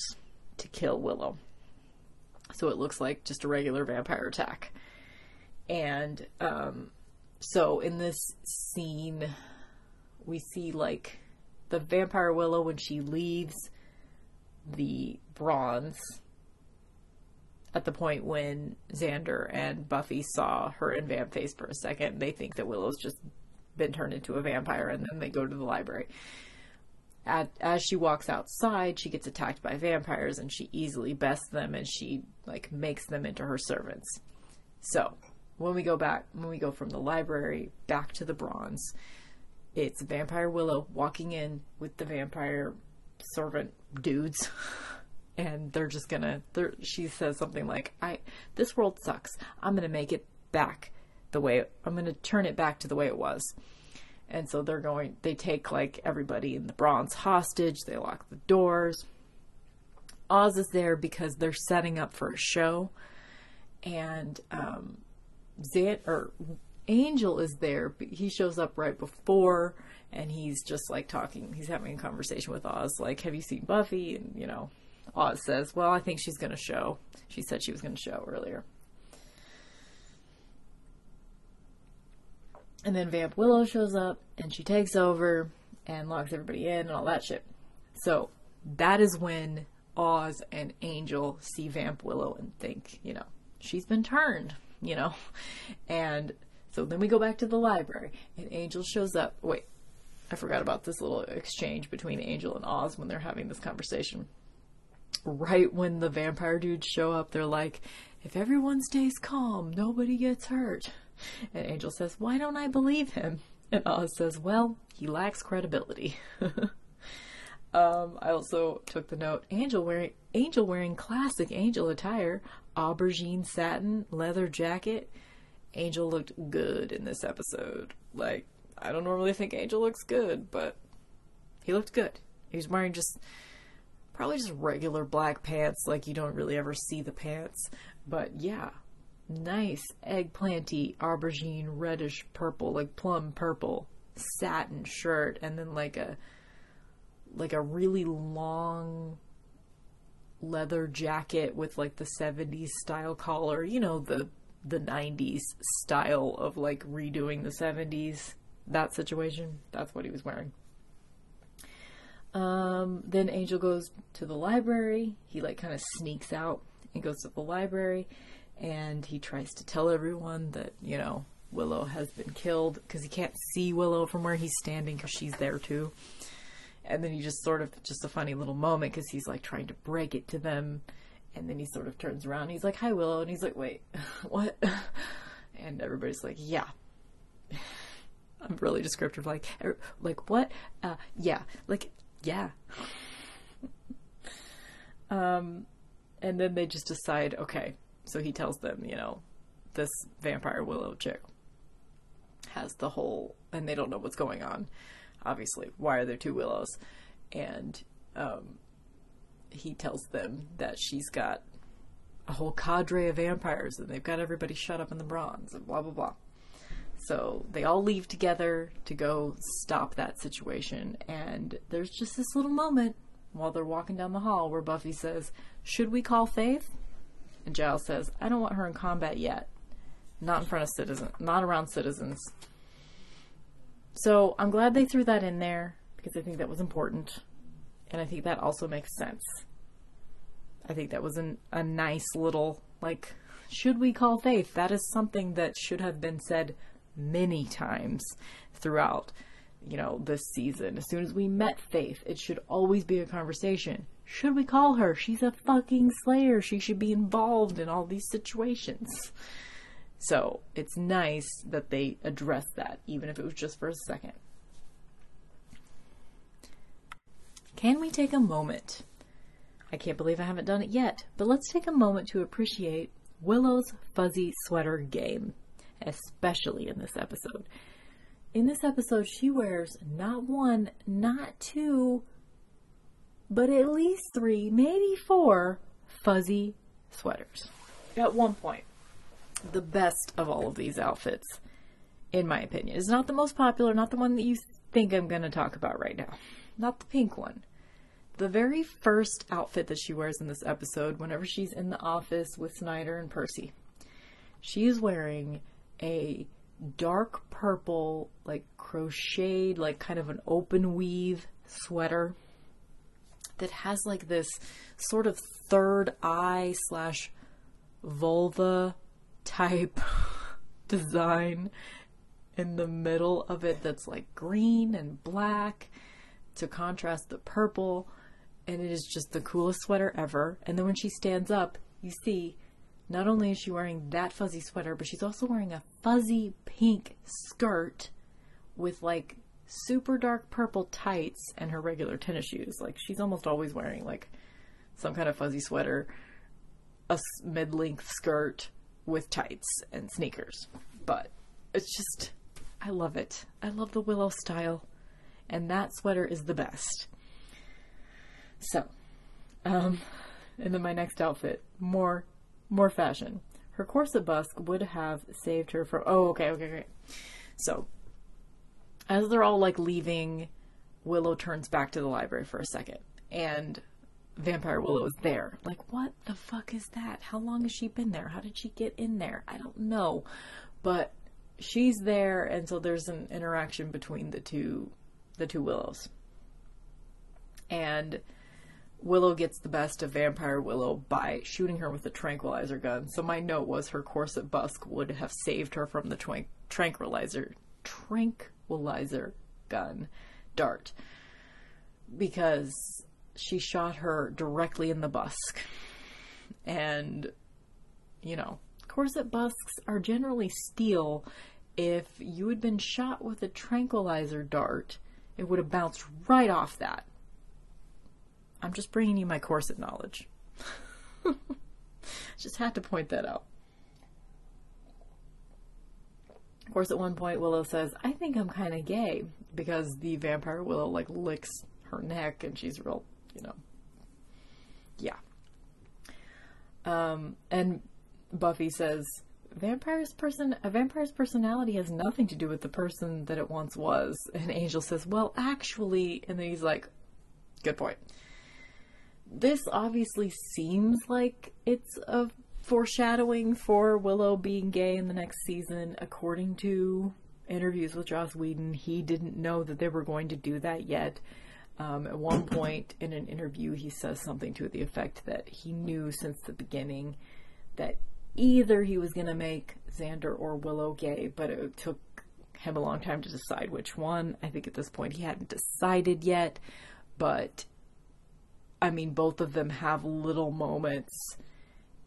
to kill Willow. So it looks like just a regular vampire attack. And, um, so in this scene, we see like the Vampire Willow when she leaves the bronze at the point when Xander and Buffy saw her in Vampface for a second. They think that Willow's just been turned into a vampire, and then they go to the library. At, as she walks outside, she gets attacked by vampires, and she easily bests them, and she like makes them into her servants. So when we go back, when we go from the library back to the bronze, it's Vampire Willow walking in with the vampire servant dudes, and they're just gonna, they're, she says something like, I, this world sucks. I'm gonna make it back the way, I'm going to turn it back to the way it was. And so they're going, they take like everybody in the bronze hostage. They lock the doors. Oz is there because they're setting up for a show. And, um, Zan or Angel is there, but he shows up right before, and he's just like talking, he's having a conversation with Oz. Like, have you seen Buffy? And, you know, Oz says, well, I think she's going to show. She said she was going to show earlier. And then Vamp Willow shows up, and she takes over, and locks everybody in and all that shit. So that is when Oz and Angel see Vamp Willow and think, you know, she's been turned, you know. And so then we go back to the library and Angel shows up. Wait, I forgot about this little exchange between Angel and Oz when they're having this conversation. Right when the vampire dudes show up, they're like, if everyone stays calm, nobody gets hurt. And Angel says, why don't I believe him? And Oz says, well, he lacks credibility. um, I also took the note, Angel wearing, Angel wearing classic Angel attire, aubergine satin, leather jacket. Angel looked good in this episode. Like, I don't normally think Angel looks good, but he looked good. He was wearing just... probably just regular black pants, like you don't really ever see the pants. But yeah, nice eggplanty, aubergine, reddish purple, like plum purple satin shirt, and then like a like a really long leather jacket with like the seventies style collar. You know, the the nineties style of like redoing the seventies, that situation. That's what he was wearing. Um, then Angel goes to the library. He like kind of sneaks out and goes to the library and he tries to tell everyone that, you know, Willow has been killed because he can't see Willow from where he's standing because she's there too. And then he just sort of, just a funny little moment because he's like trying to break it to them. And then he sort of turns around and he's like, hi Willow. And he's like, wait, what? And everybody's like, yeah. I'm really descriptive. Like, like what? Uh, yeah. Like, yeah. um, and then they just decide, okay, so he tells them, you know, this vampire Willow chick has the whole, and they don't know what's going on. Obviously, why are there two Willows? And um, he tells them that she's got a whole cadre of vampires and they've got everybody shut up in the bronze and blah, blah, blah. So they all leave together to go stop that situation. And there's just this little moment while they're walking down the hall where Buffy says, should we call Faith? And Giles says, I don't want her in combat yet. Not in front of citizens, not around citizens. So I'm glad they threw that in there because I think that was important. And I think that also makes sense. I think that was an, a nice little, like, should we call Faith? That is something that should have been said many times throughout, you know, this season. As soon as we met Faith, it should always be a conversation. Should we call her? She's a fucking slayer. She should be involved in all these situations. So it's nice that they address that, even if it was just for a second. Can we take a moment? I can't believe I haven't done it yet, but let's take a moment to appreciate Willow's fuzzy sweater game, especially in this episode. In this episode, she wears not one, not two, but at least three, maybe four fuzzy sweaters. At one point, the best of all of these outfits, in my opinion, is not the most popular, not the one that you think I'm going to talk about right now. Not the pink one. The very first outfit that she wears in this episode, whenever she's in the office with Snyder and Percy, she is wearing a dark purple, like crocheted, like kind of an open weave sweater that has like this sort of third eye slash vulva type design in the middle of it that's like green and black to contrast the purple. And it is just the coolest sweater ever. And then when she stands up, you see, not only is she wearing that fuzzy sweater, but she's also wearing a fuzzy pink skirt with like super dark purple tights and her regular tennis shoes. Like she's almost always wearing like some kind of fuzzy sweater, a mid-length skirt with tights and sneakers. But it's just, I love it. I love the Willow style. And that sweater is the best. So, um, and then my next outfit, more, more fashion. Her corset busk would have saved her from, oh, okay, okay, okay. So, as they're all like leaving, Willow turns back to the library for a second and Vampire Willow is there. Like, what the fuck is that? How long has she been there? How did she get in there? I don't know, but she's there. And so there's an interaction between the two the two Willows. And Willow gets the best of Vampire Willow by shooting her with a tranquilizer gun. So my note was her corset busk would have saved her from the twank, tranquilizer, tranquilizer gun dart. Because she shot her directly in the busk. And, you know, corset busks are generally steel. If you had been shot with a tranquilizer dart, it would have bounced right off that. I'm just bringing you my corset knowledge. Just had to point that out. Of course, at one point, Willow says, I think I'm kind of gay, because the vampire Willow, like, licks her neck, and she's real, you know. Yeah. Um, and Buffy says, vampire's person, a vampire's personality has nothing to do with the person that it once was. And Angel says, well, actually, and then he's like, good point. This obviously seems like it's a foreshadowing for Willow being gay in the next season. According to interviews with Joss Whedon, he didn't know that they were going to do that yet. Um, at one point in an interview, he says something to the effect that he knew since the beginning that either he was going to make Xander or Willow gay, but it took him a long time to decide which one. I think at this point he hadn't decided yet. But, I mean, both of them have little moments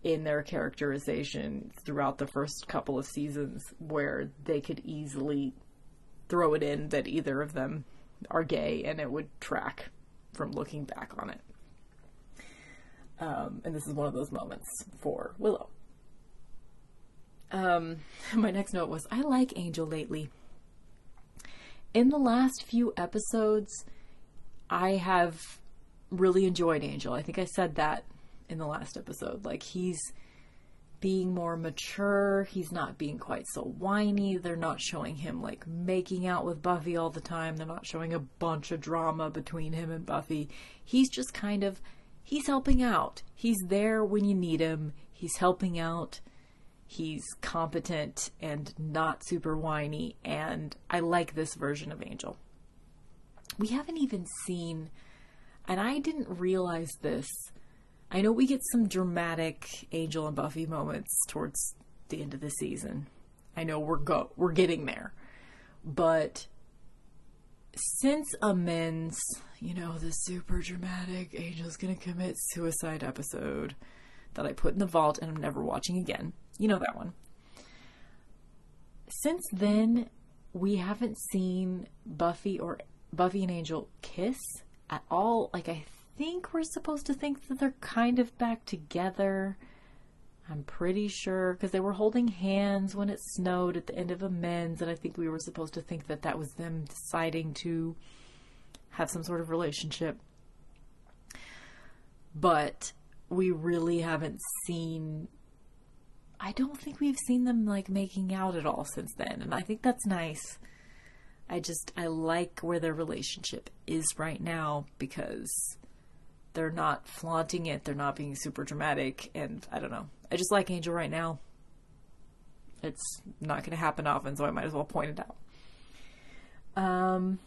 in their characterization throughout the first couple of seasons where they could easily throw it in that either of them are gay, and it would track from looking back on it. Um, and this is one of those moments for Willow. Um, my next note was, I like Angel lately. In the last few episodes, I have really enjoyed Angel. I think I said that in the last episode. Like, he's being more mature. He's not being quite so whiny. They're not showing him, like, making out with Buffy all the time. They're not showing a bunch of drama between him and Buffy. He's just kind of, he's helping out. He's there when you need him. He's helping out. He's competent and not super whiny. And I like this version of Angel. We haven't even seen, and I didn't realize this. I know we get some dramatic Angel and Buffy moments towards the end of the season. I know we're go we're getting there. But since Amends, you know, the super dramatic Angel's gonna commit suicide episode that I put in the vault and I'm never watching again. You know that one. Since then, we haven't seen Buffy or Buffy and Angel kiss at all. Like, I think we're supposed to think that they're kind of back together. I'm pretty sure, because they were holding hands when it snowed at the end of Amends, and I think we were supposed to think that that was them deciding to have some sort of relationship. But we really haven't seen, I don't think we've seen them, like, making out at all since then, and I think that's nice. I just, I like where their relationship is right now, because they're not flaunting it. They're not being super dramatic. And I don't know. I just like Angel right now. It's not going to happen often, so I might as well point it out. Um,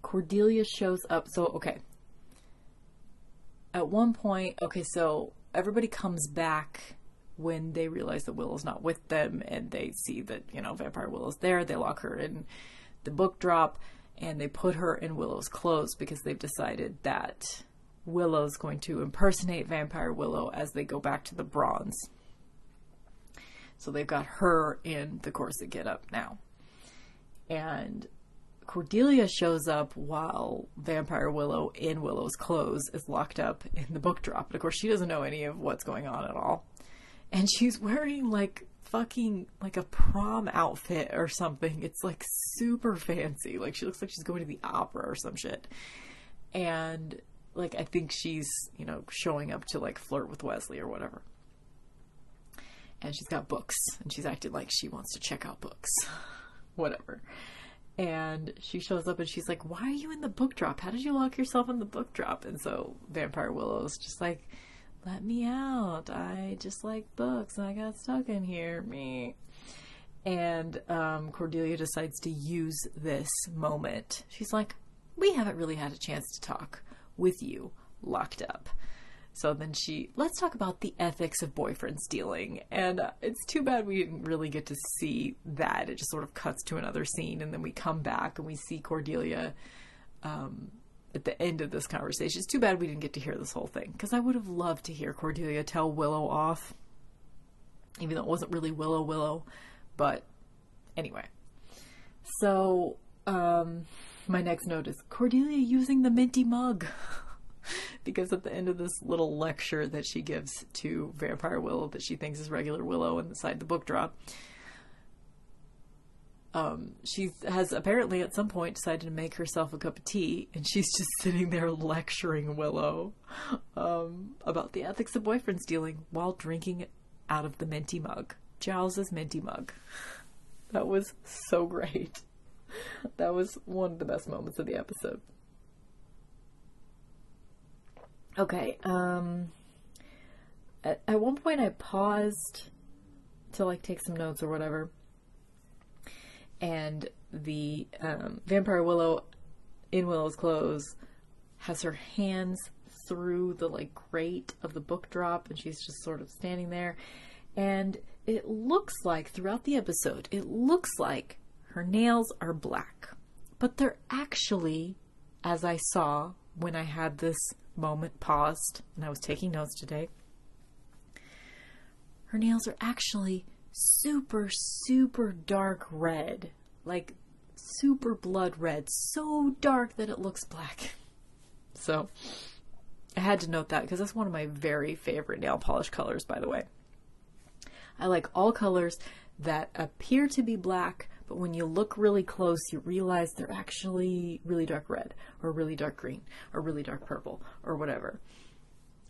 Cordelia shows up. So, okay. At one point, okay, so everybody comes back when they realize that Willow's not with them, and they see that, you know, Vampire Willow's there. They lock her in the book drop, and they put her in Willow's clothes because they've decided that Willow's going to impersonate Vampire Willow as they go back to the Bronze. So they've got her in the corset getup now. And Cordelia shows up while Vampire Willow in Willow's clothes is locked up in the book drop. And of course, she doesn't know any of what's going on at all. And she's wearing, like, fucking, like, a prom outfit or something. It's, like, super fancy. Like, she looks like she's going to the opera or some shit. And, like, I think she's, you know, showing up to, like, flirt with Wesley or whatever. And she's got books. And she's acting like she wants to check out books. Whatever. And she shows up and she's like, why are you in the book drop? How did you lock yourself in the book drop? And so Vampire Willow's just like, let me out. I just like books. And I got stuck in here. Me. And um, Cordelia decides to use this moment. She's like, we haven't really had a chance to talk with you locked up. So then she, let's talk about the ethics of boyfriend stealing. And uh, it's too bad we didn't really get to see that. It just sort of cuts to another scene. And then we come back and we see Cordelia um, at the end of this conversation. It's too bad we didn't get to hear this whole thing, because I would have loved to hear Cordelia tell Willow off, even though it wasn't really Willow Willow. But anyway, so um, my next note is Cordelia using the minty mug. Because at the end of this little lecture that she gives to Vampire Willow that she thinks is regular Willow inside the book drop, um, she has apparently at some point decided to make herself a cup of tea, and she's just sitting there lecturing Willow um, about the ethics of boyfriend stealing while drinking out of the minty mug. Giles's minty mug. That was so great. That was one of the best moments of the episode. Okay, um, at, at one point I paused to, like, take some notes or whatever, and the, um, Vampire Willow in Willow's clothes has her hands through the, like, grate of the book drop, and she's just sort of standing there, and it looks like, throughout the episode, it looks like her nails are black, but they're actually, as I saw when I had this moment paused and I was taking notes today, her nails are actually super super dark red, like super blood red, so dark that it looks black. So I had to note that, because that's one of my very favorite nail polish colors, by the way. I like all colors that appear to be black, but when you look really close, you realize they're actually really dark red, or really dark green, or really dark purple, or whatever.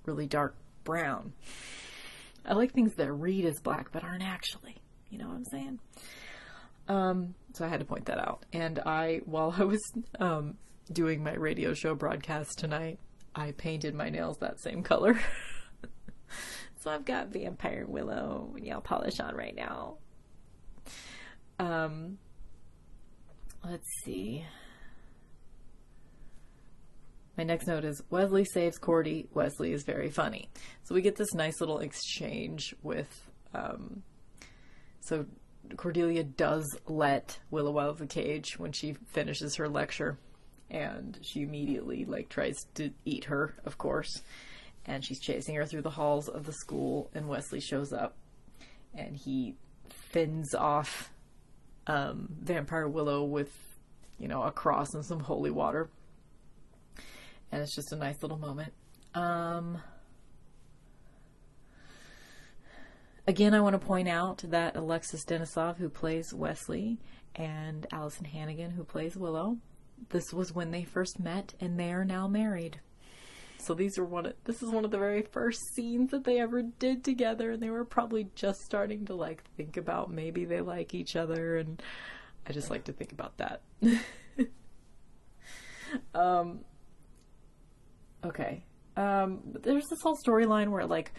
Really dark brown. I like things that read as black, but aren't actually. You know what I'm saying? Um, so I had to point that out. And I, while I was um, doing my radio show broadcast tonight, I painted my nails that same color. So I've got Vampire Willow and nail polish on right now. Um, let's see. My next note is Wesley saves Cordy. Wesley is very funny. So we get this nice little exchange with, um, so Cordelia does let Willow out of the cage when she finishes her lecture, and she immediately, like, tries to eat her, of course, and she's chasing her through the halls of the school, and Wesley shows up and he fins off Um, Vampire Willow with, you know, a cross and some holy water. And it's just a nice little moment. Um, again, I want to point out that Alexis Denisof, who plays Wesley, and Alison Hannigan, who plays Willow, this was when they first met, and they are now married. So these are one of, this is one of the very first scenes that they ever did together, and they were probably just starting to, like, think about maybe they like each other, and I just like to think about that. um, okay. Um, there's this whole storyline where, like,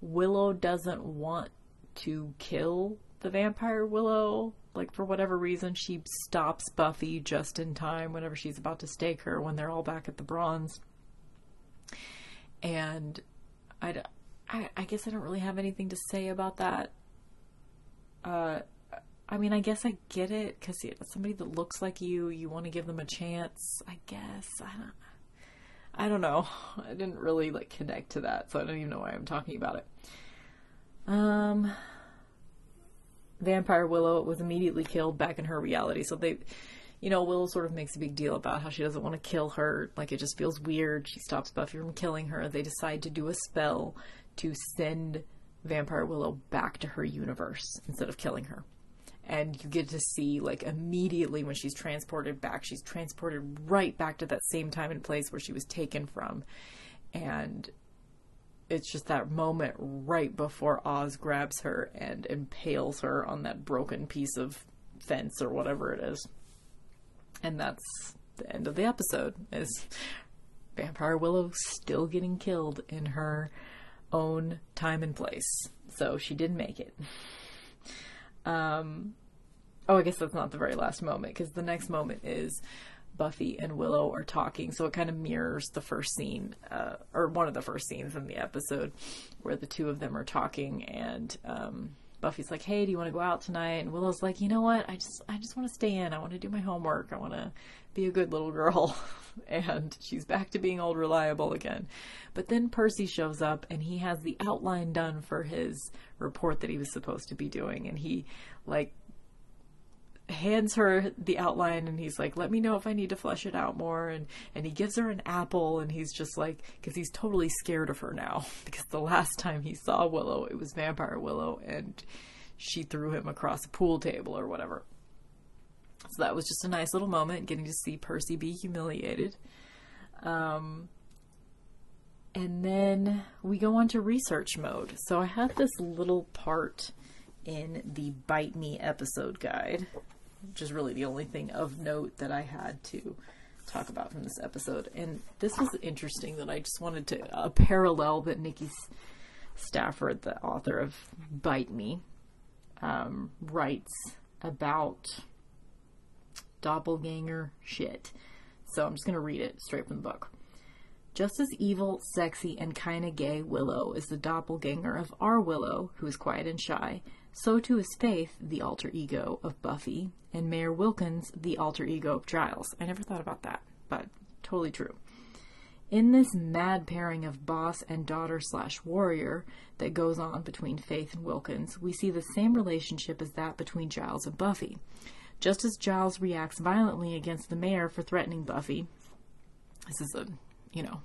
Willow doesn't want to kill the Vampire Willow. Like, for whatever reason, she stops Buffy just in time whenever she's about to stake her when they're all back at the Bronze. And I, I, I guess I don't really have anything to say about that. Uh, I mean, I guess I get it, because somebody that looks like you, you want to give them a chance, I guess. I don't, I don't know. I didn't really, like, connect to that, so I don't even know why I'm talking about it. Um, Vampire Willow was immediately killed back in her reality, so they... You know, Willow sort of makes a big deal about how she doesn't want to kill her. Like, it just feels weird. She stops Buffy from killing her. They decide to do a spell to send Vampire Willow back to her universe instead of killing her. And you get to see, like, immediately when she's transported back, she's transported right back to that same time and place where she was taken from. And it's just that moment right before Oz grabs her and impales her on that broken piece of fence or whatever it is. And that's the end of the episode, is Vampire Willow still getting killed in her own time and place. So she did make it. Um, Oh, I guess that's not the very last moment, because the next moment is Buffy and Willow are talking, so it kind of mirrors the first scene, uh, or one of the first scenes in the episode, where the two of them are talking, and um, Buffy's like, hey, do you want to go out tonight? And Willow's like, you know what, I just I just want to stay in, I want to do my homework, I want to be a good little girl. And she's back to being old reliable again. But then Percy shows up, and he has the outline done for his report that he was supposed to be doing, and he, like, hands her the outline, and he's like, let me know if I need to flesh it out more, and and he gives her an apple, and he's just like, because he's totally scared of her now, because the last time he saw Willow, it was Vampire Willow, and she threw him across a pool table or whatever. So that was just a nice little moment, getting to see Percy be humiliated. Um, and then we go on to research mode. So I had this little part in the Bite Me episode guide, which is really the only thing of note that I had to talk about from this episode. And this was interesting, that I just wanted to uh, parallel that Nikki Stafford, the author of Bite Me, um, writes about doppelganger shit. So I'm just going to read it straight from the book. Just as evil, sexy, and kinda gay Willow is the doppelganger of our Willow, who is quiet and shy, so too is Faith, the alter ego of Buffy, and Mayor Wilkins, the alter ego of Giles. I never thought about that, but totally true. In this mad pairing of boss and daughter slash warrior that goes on between Faith and Wilkins, we see the same relationship as that between Giles and Buffy. Just as Giles reacts violently against the mayor for threatening Buffy, this is a, you know,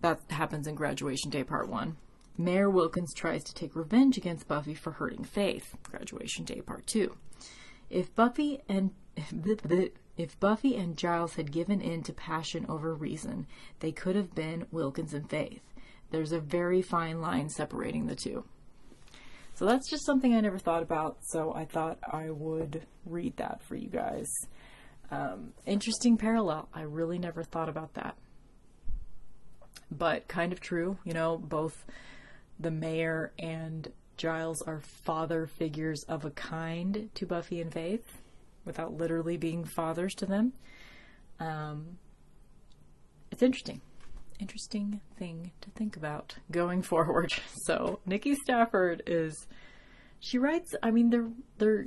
that happens in Graduation Day Part one, Mayor Wilkins tries to take revenge against Buffy for hurting Faith, Graduation Day Part two. If Buffy and, if Buffy and Giles had given in to passion over reason, they could have been Wilkins and Faith. There's a very fine line separating the two. So that's just something I never thought about, so I thought I would read that for you guys. Um, interesting parallel. I really never thought about that. But kind of true, you know, both the mayor and Giles are father figures of a kind to Buffy and Faith, without literally being fathers to them. Um, it's interesting. Interesting thing to think about going forward. So Nikki Stafford is, she writes, I mean, they're, they're,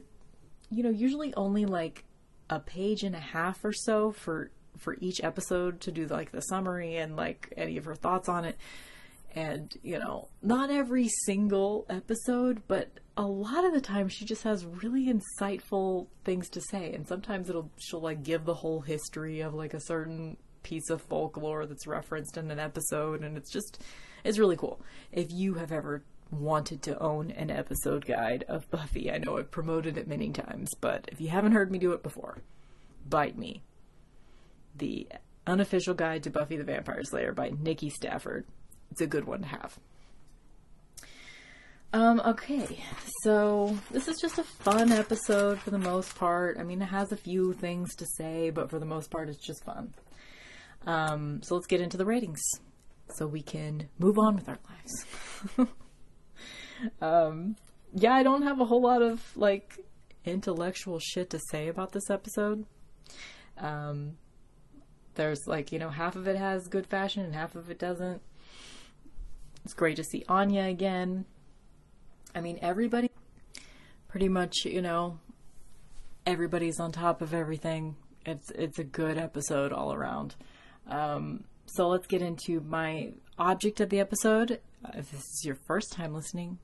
you know, usually only like a page and a half or so for, for each episode to do like the summary and like any of her thoughts on it. And, you know, not every single episode, but a lot of the time she just has really insightful things to say. And sometimes it'll, she'll like give the whole history of like a certain piece of folklore that's referenced in an episode, and it's just, it's really cool. If you have ever wanted to own an episode guide of Buffy, I know I've promoted it many times, but if you haven't heard me do it before, Bite Me, the unofficial guide to Buffy the Vampire Slayer by Nikki Stafford. It's a good one to have. Um, okay, so this is just a fun episode for the most part. I mean, it has a few things to say, but for the most part, it's just fun. Um, so let's get into the ratings so we can move on with our lives. um, yeah, I don't have a whole lot of like intellectual shit to say about this episode. Um, there's like, you know, half of it has good fashion and half of it doesn't. It's great to see Anya again. I mean, everybody pretty much, you know, everybody's on top of everything. It's, it's a good episode all around. Um, so let's get into my object of the episode. If this is your first time listening,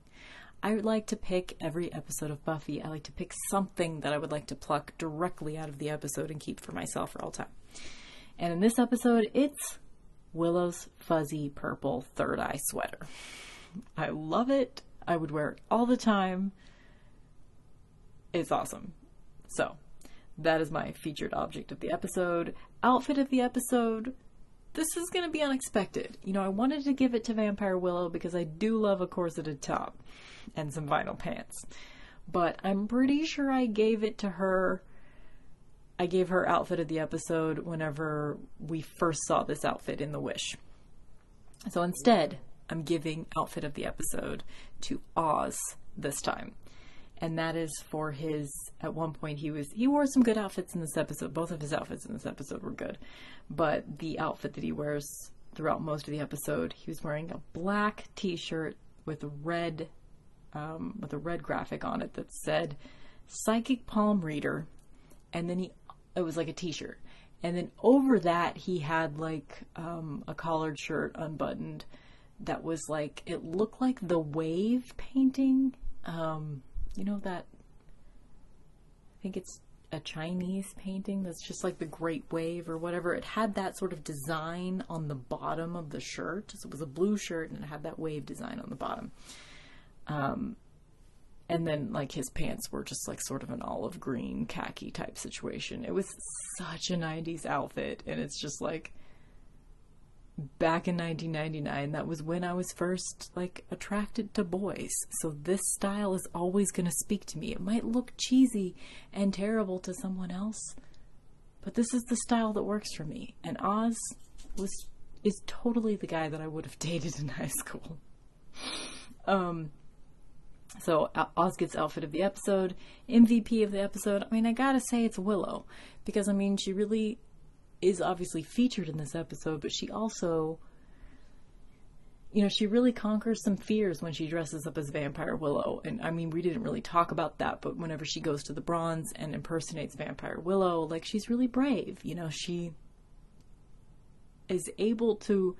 I would like to pick every episode of Buffy. I like to pick something that I would like to pluck directly out of the episode and keep for myself for all time. And in this episode, it's Willow's fuzzy purple third eye sweater. I love it. I would wear it all the time. It's awesome. So that is my featured object of the episode. Outfit of the episode, this is going to be unexpected. You know, I wanted to give it to Vampire Willow because I do love a corseted top and some vinyl pants. But I'm pretty sure I gave it to her. I gave her outfit of the episode whenever we first saw this outfit in The Wish. So instead, I'm giving outfit of the episode to Oz this time. and that is for his, at one point he was, he wore some good outfits in this episode. Both of his outfits in this episode were good, but the outfit that he wears throughout most of the episode, he was wearing a black t-shirt with red, um, with a red graphic on it that said Psychic Palm Reader, and then he, it was like a t-shirt, and then over that he had like um, a collared shirt unbuttoned that was like, it looked like the Wave painting, um, you know that, I think it's a Chinese painting that's just like the Great Wave or whatever. It had that sort of design on the bottom of the shirt. So it was a blue shirt and it had that wave design on the bottom. Um, and then like his pants were just like sort of an olive green khaki type situation. It was such a nineties outfit, and it's just like, back in nineteen ninety-nine, that was when I was first like attracted to boys, so this style is always going to speak to me. It might look cheesy and terrible to someone else, but this is the style that works for me, and Oz was is totally the guy that I would have dated in high school. um So Oz gets outfit of the episode. M V P of the episode, I mean, I gotta say it's Willow, because I mean, she really is obviously featured in this episode, but she also, you know, she really conquers some fears when she dresses up as Vampire Willow. And I mean, we didn't really talk about that, but whenever she goes to the Bronze and impersonates Vampire Willow, like, she's really brave. You know, she is able to,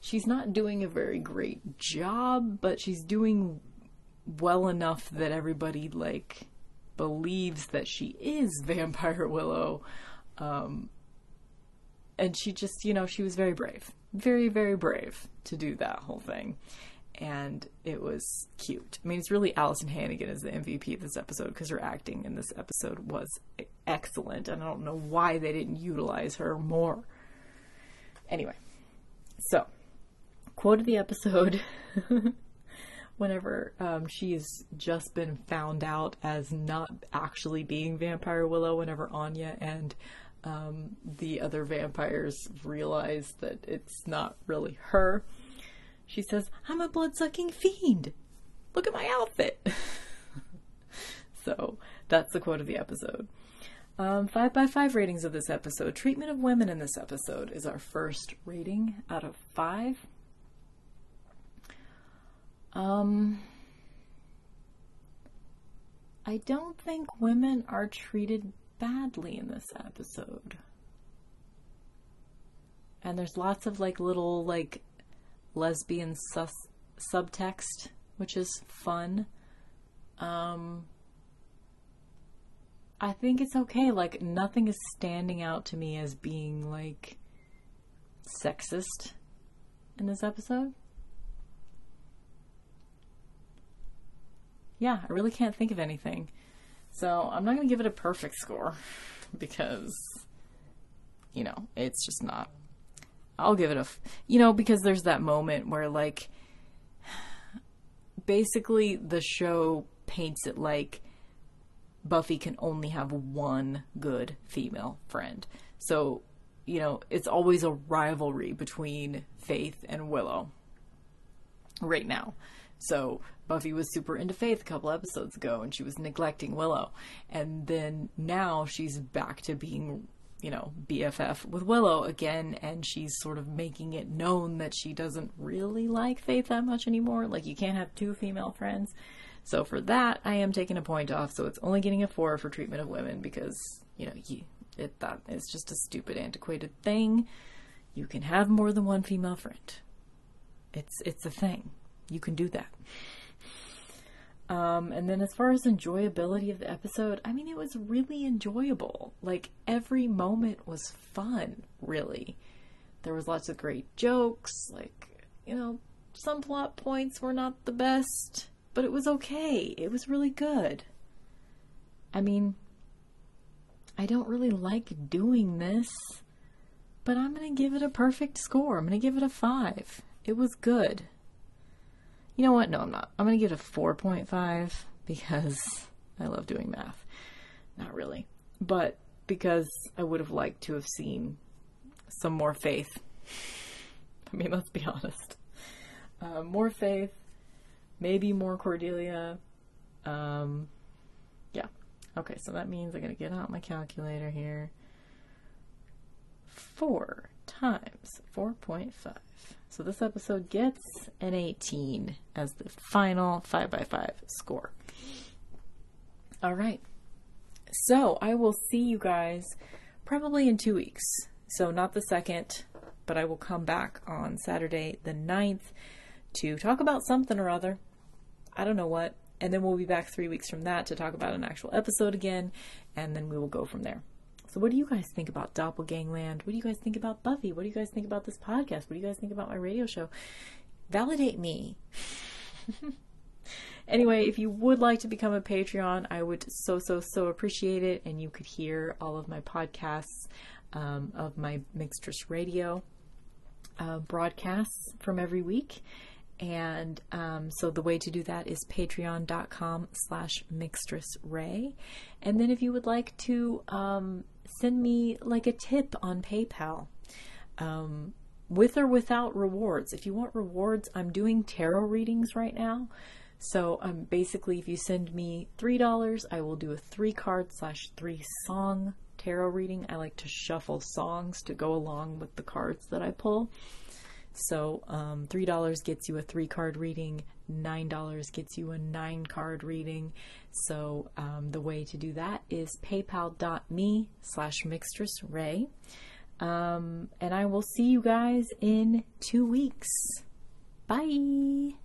she's not doing a very great job, but she's doing well enough that everybody like believes that she is Vampire Willow. Um, And she just, you know, she was very brave, very, very brave to do that whole thing. And it was cute. I mean, it's really Alison Hannigan is the M V P of this episode, because her acting in this episode was excellent. And I don't know why they didn't utilize her more. Anyway, so quote of the episode, whenever um, she has just been found out as not actually being Vampire Willow, whenever Anya and Um, the other vampires realize that it's not really her, she says, "I'm a blood-sucking fiend. Look at my outfit." So that's the quote of the episode. Um, five by five ratings of this episode. Treatment of women in this episode is our first rating out of five. Um, I don't think women are treated badly in this episode, and there's lots of like little like lesbian sus- subtext, which is fun. um I think it's okay. Like, nothing is standing out to me as being like sexist in this episode. Yeah, I really can't think of anything. So I'm not going to give it a perfect score, because, you know, it's just not. I'll give it a, you know, because there's that moment where, like, basically the show paints it like Buffy can only have one good female friend. So, you know, it's always a rivalry between Faith and Willow right now. So Buffy was super into Faith a couple episodes ago, and she was neglecting Willow. And then now she's back to being, you know, B F F with Willow again, and she's sort of making it known that she doesn't really like Faith that much anymore. Like, you can't have two female friends. So for that, I am taking a point off. So it's only getting a four for treatment of women, because, you know, you, it, that is just a stupid, antiquated thing. You can have more than one female friend. It's, it's a thing. You can do that. Um, and then as far as enjoyability of the episode, I mean, it was really enjoyable. Like, every moment was fun, really. There was lots of great jokes. Like, you know, some plot points were not the best, but it was okay. It was really good. I mean, I don't really like doing this, but I'm going to give it a perfect score. I'm going to give it a five. It was good. You know what? No, I'm not. I'm going to give it a four point five, because I love doing math. Not really. But because I would have liked to have seen some more Faith. I mean, let's be honest. Uh, more Faith, maybe more Cordelia. Um, Okay, so that means I'm going to get out my calculator here. Four times four point five. So this episode gets an eighteen as the final five by five score. All right. So I will see you guys probably in two weeks. So not the second, but I will come back on Saturday the ninth to talk about something or other. I don't know what. And then we'll be back three weeks from that to talk about an actual episode again. And then we will go from there. So what do you guys think about Doppelgangland? What do you guys think about Buffy? What do you guys think about this podcast? What do you guys think about my radio show? Validate me. Anyway, if you would like to become a Patreon, I would so, so, so appreciate it. And you could hear all of my podcasts um, of my Mixtress Radio uh, broadcasts from every week. And um, so the way to do that is patreon.com slash Mixtress Ray. And then if you would like to um, send me like a tip on PayPal, um, with or without rewards. If you want rewards, I'm doing tarot readings right now. So um, basically, if you send me three dollars, I will do a three card slash three song tarot reading. I like to shuffle songs to go along with the cards that I pull. So um, three dollars gets you a three card reading, nine dollars gets you a nine card reading. So um, the way to do that is paypal.me slash Mixtress Ray. Um, and I will see you guys in two weeks. Bye.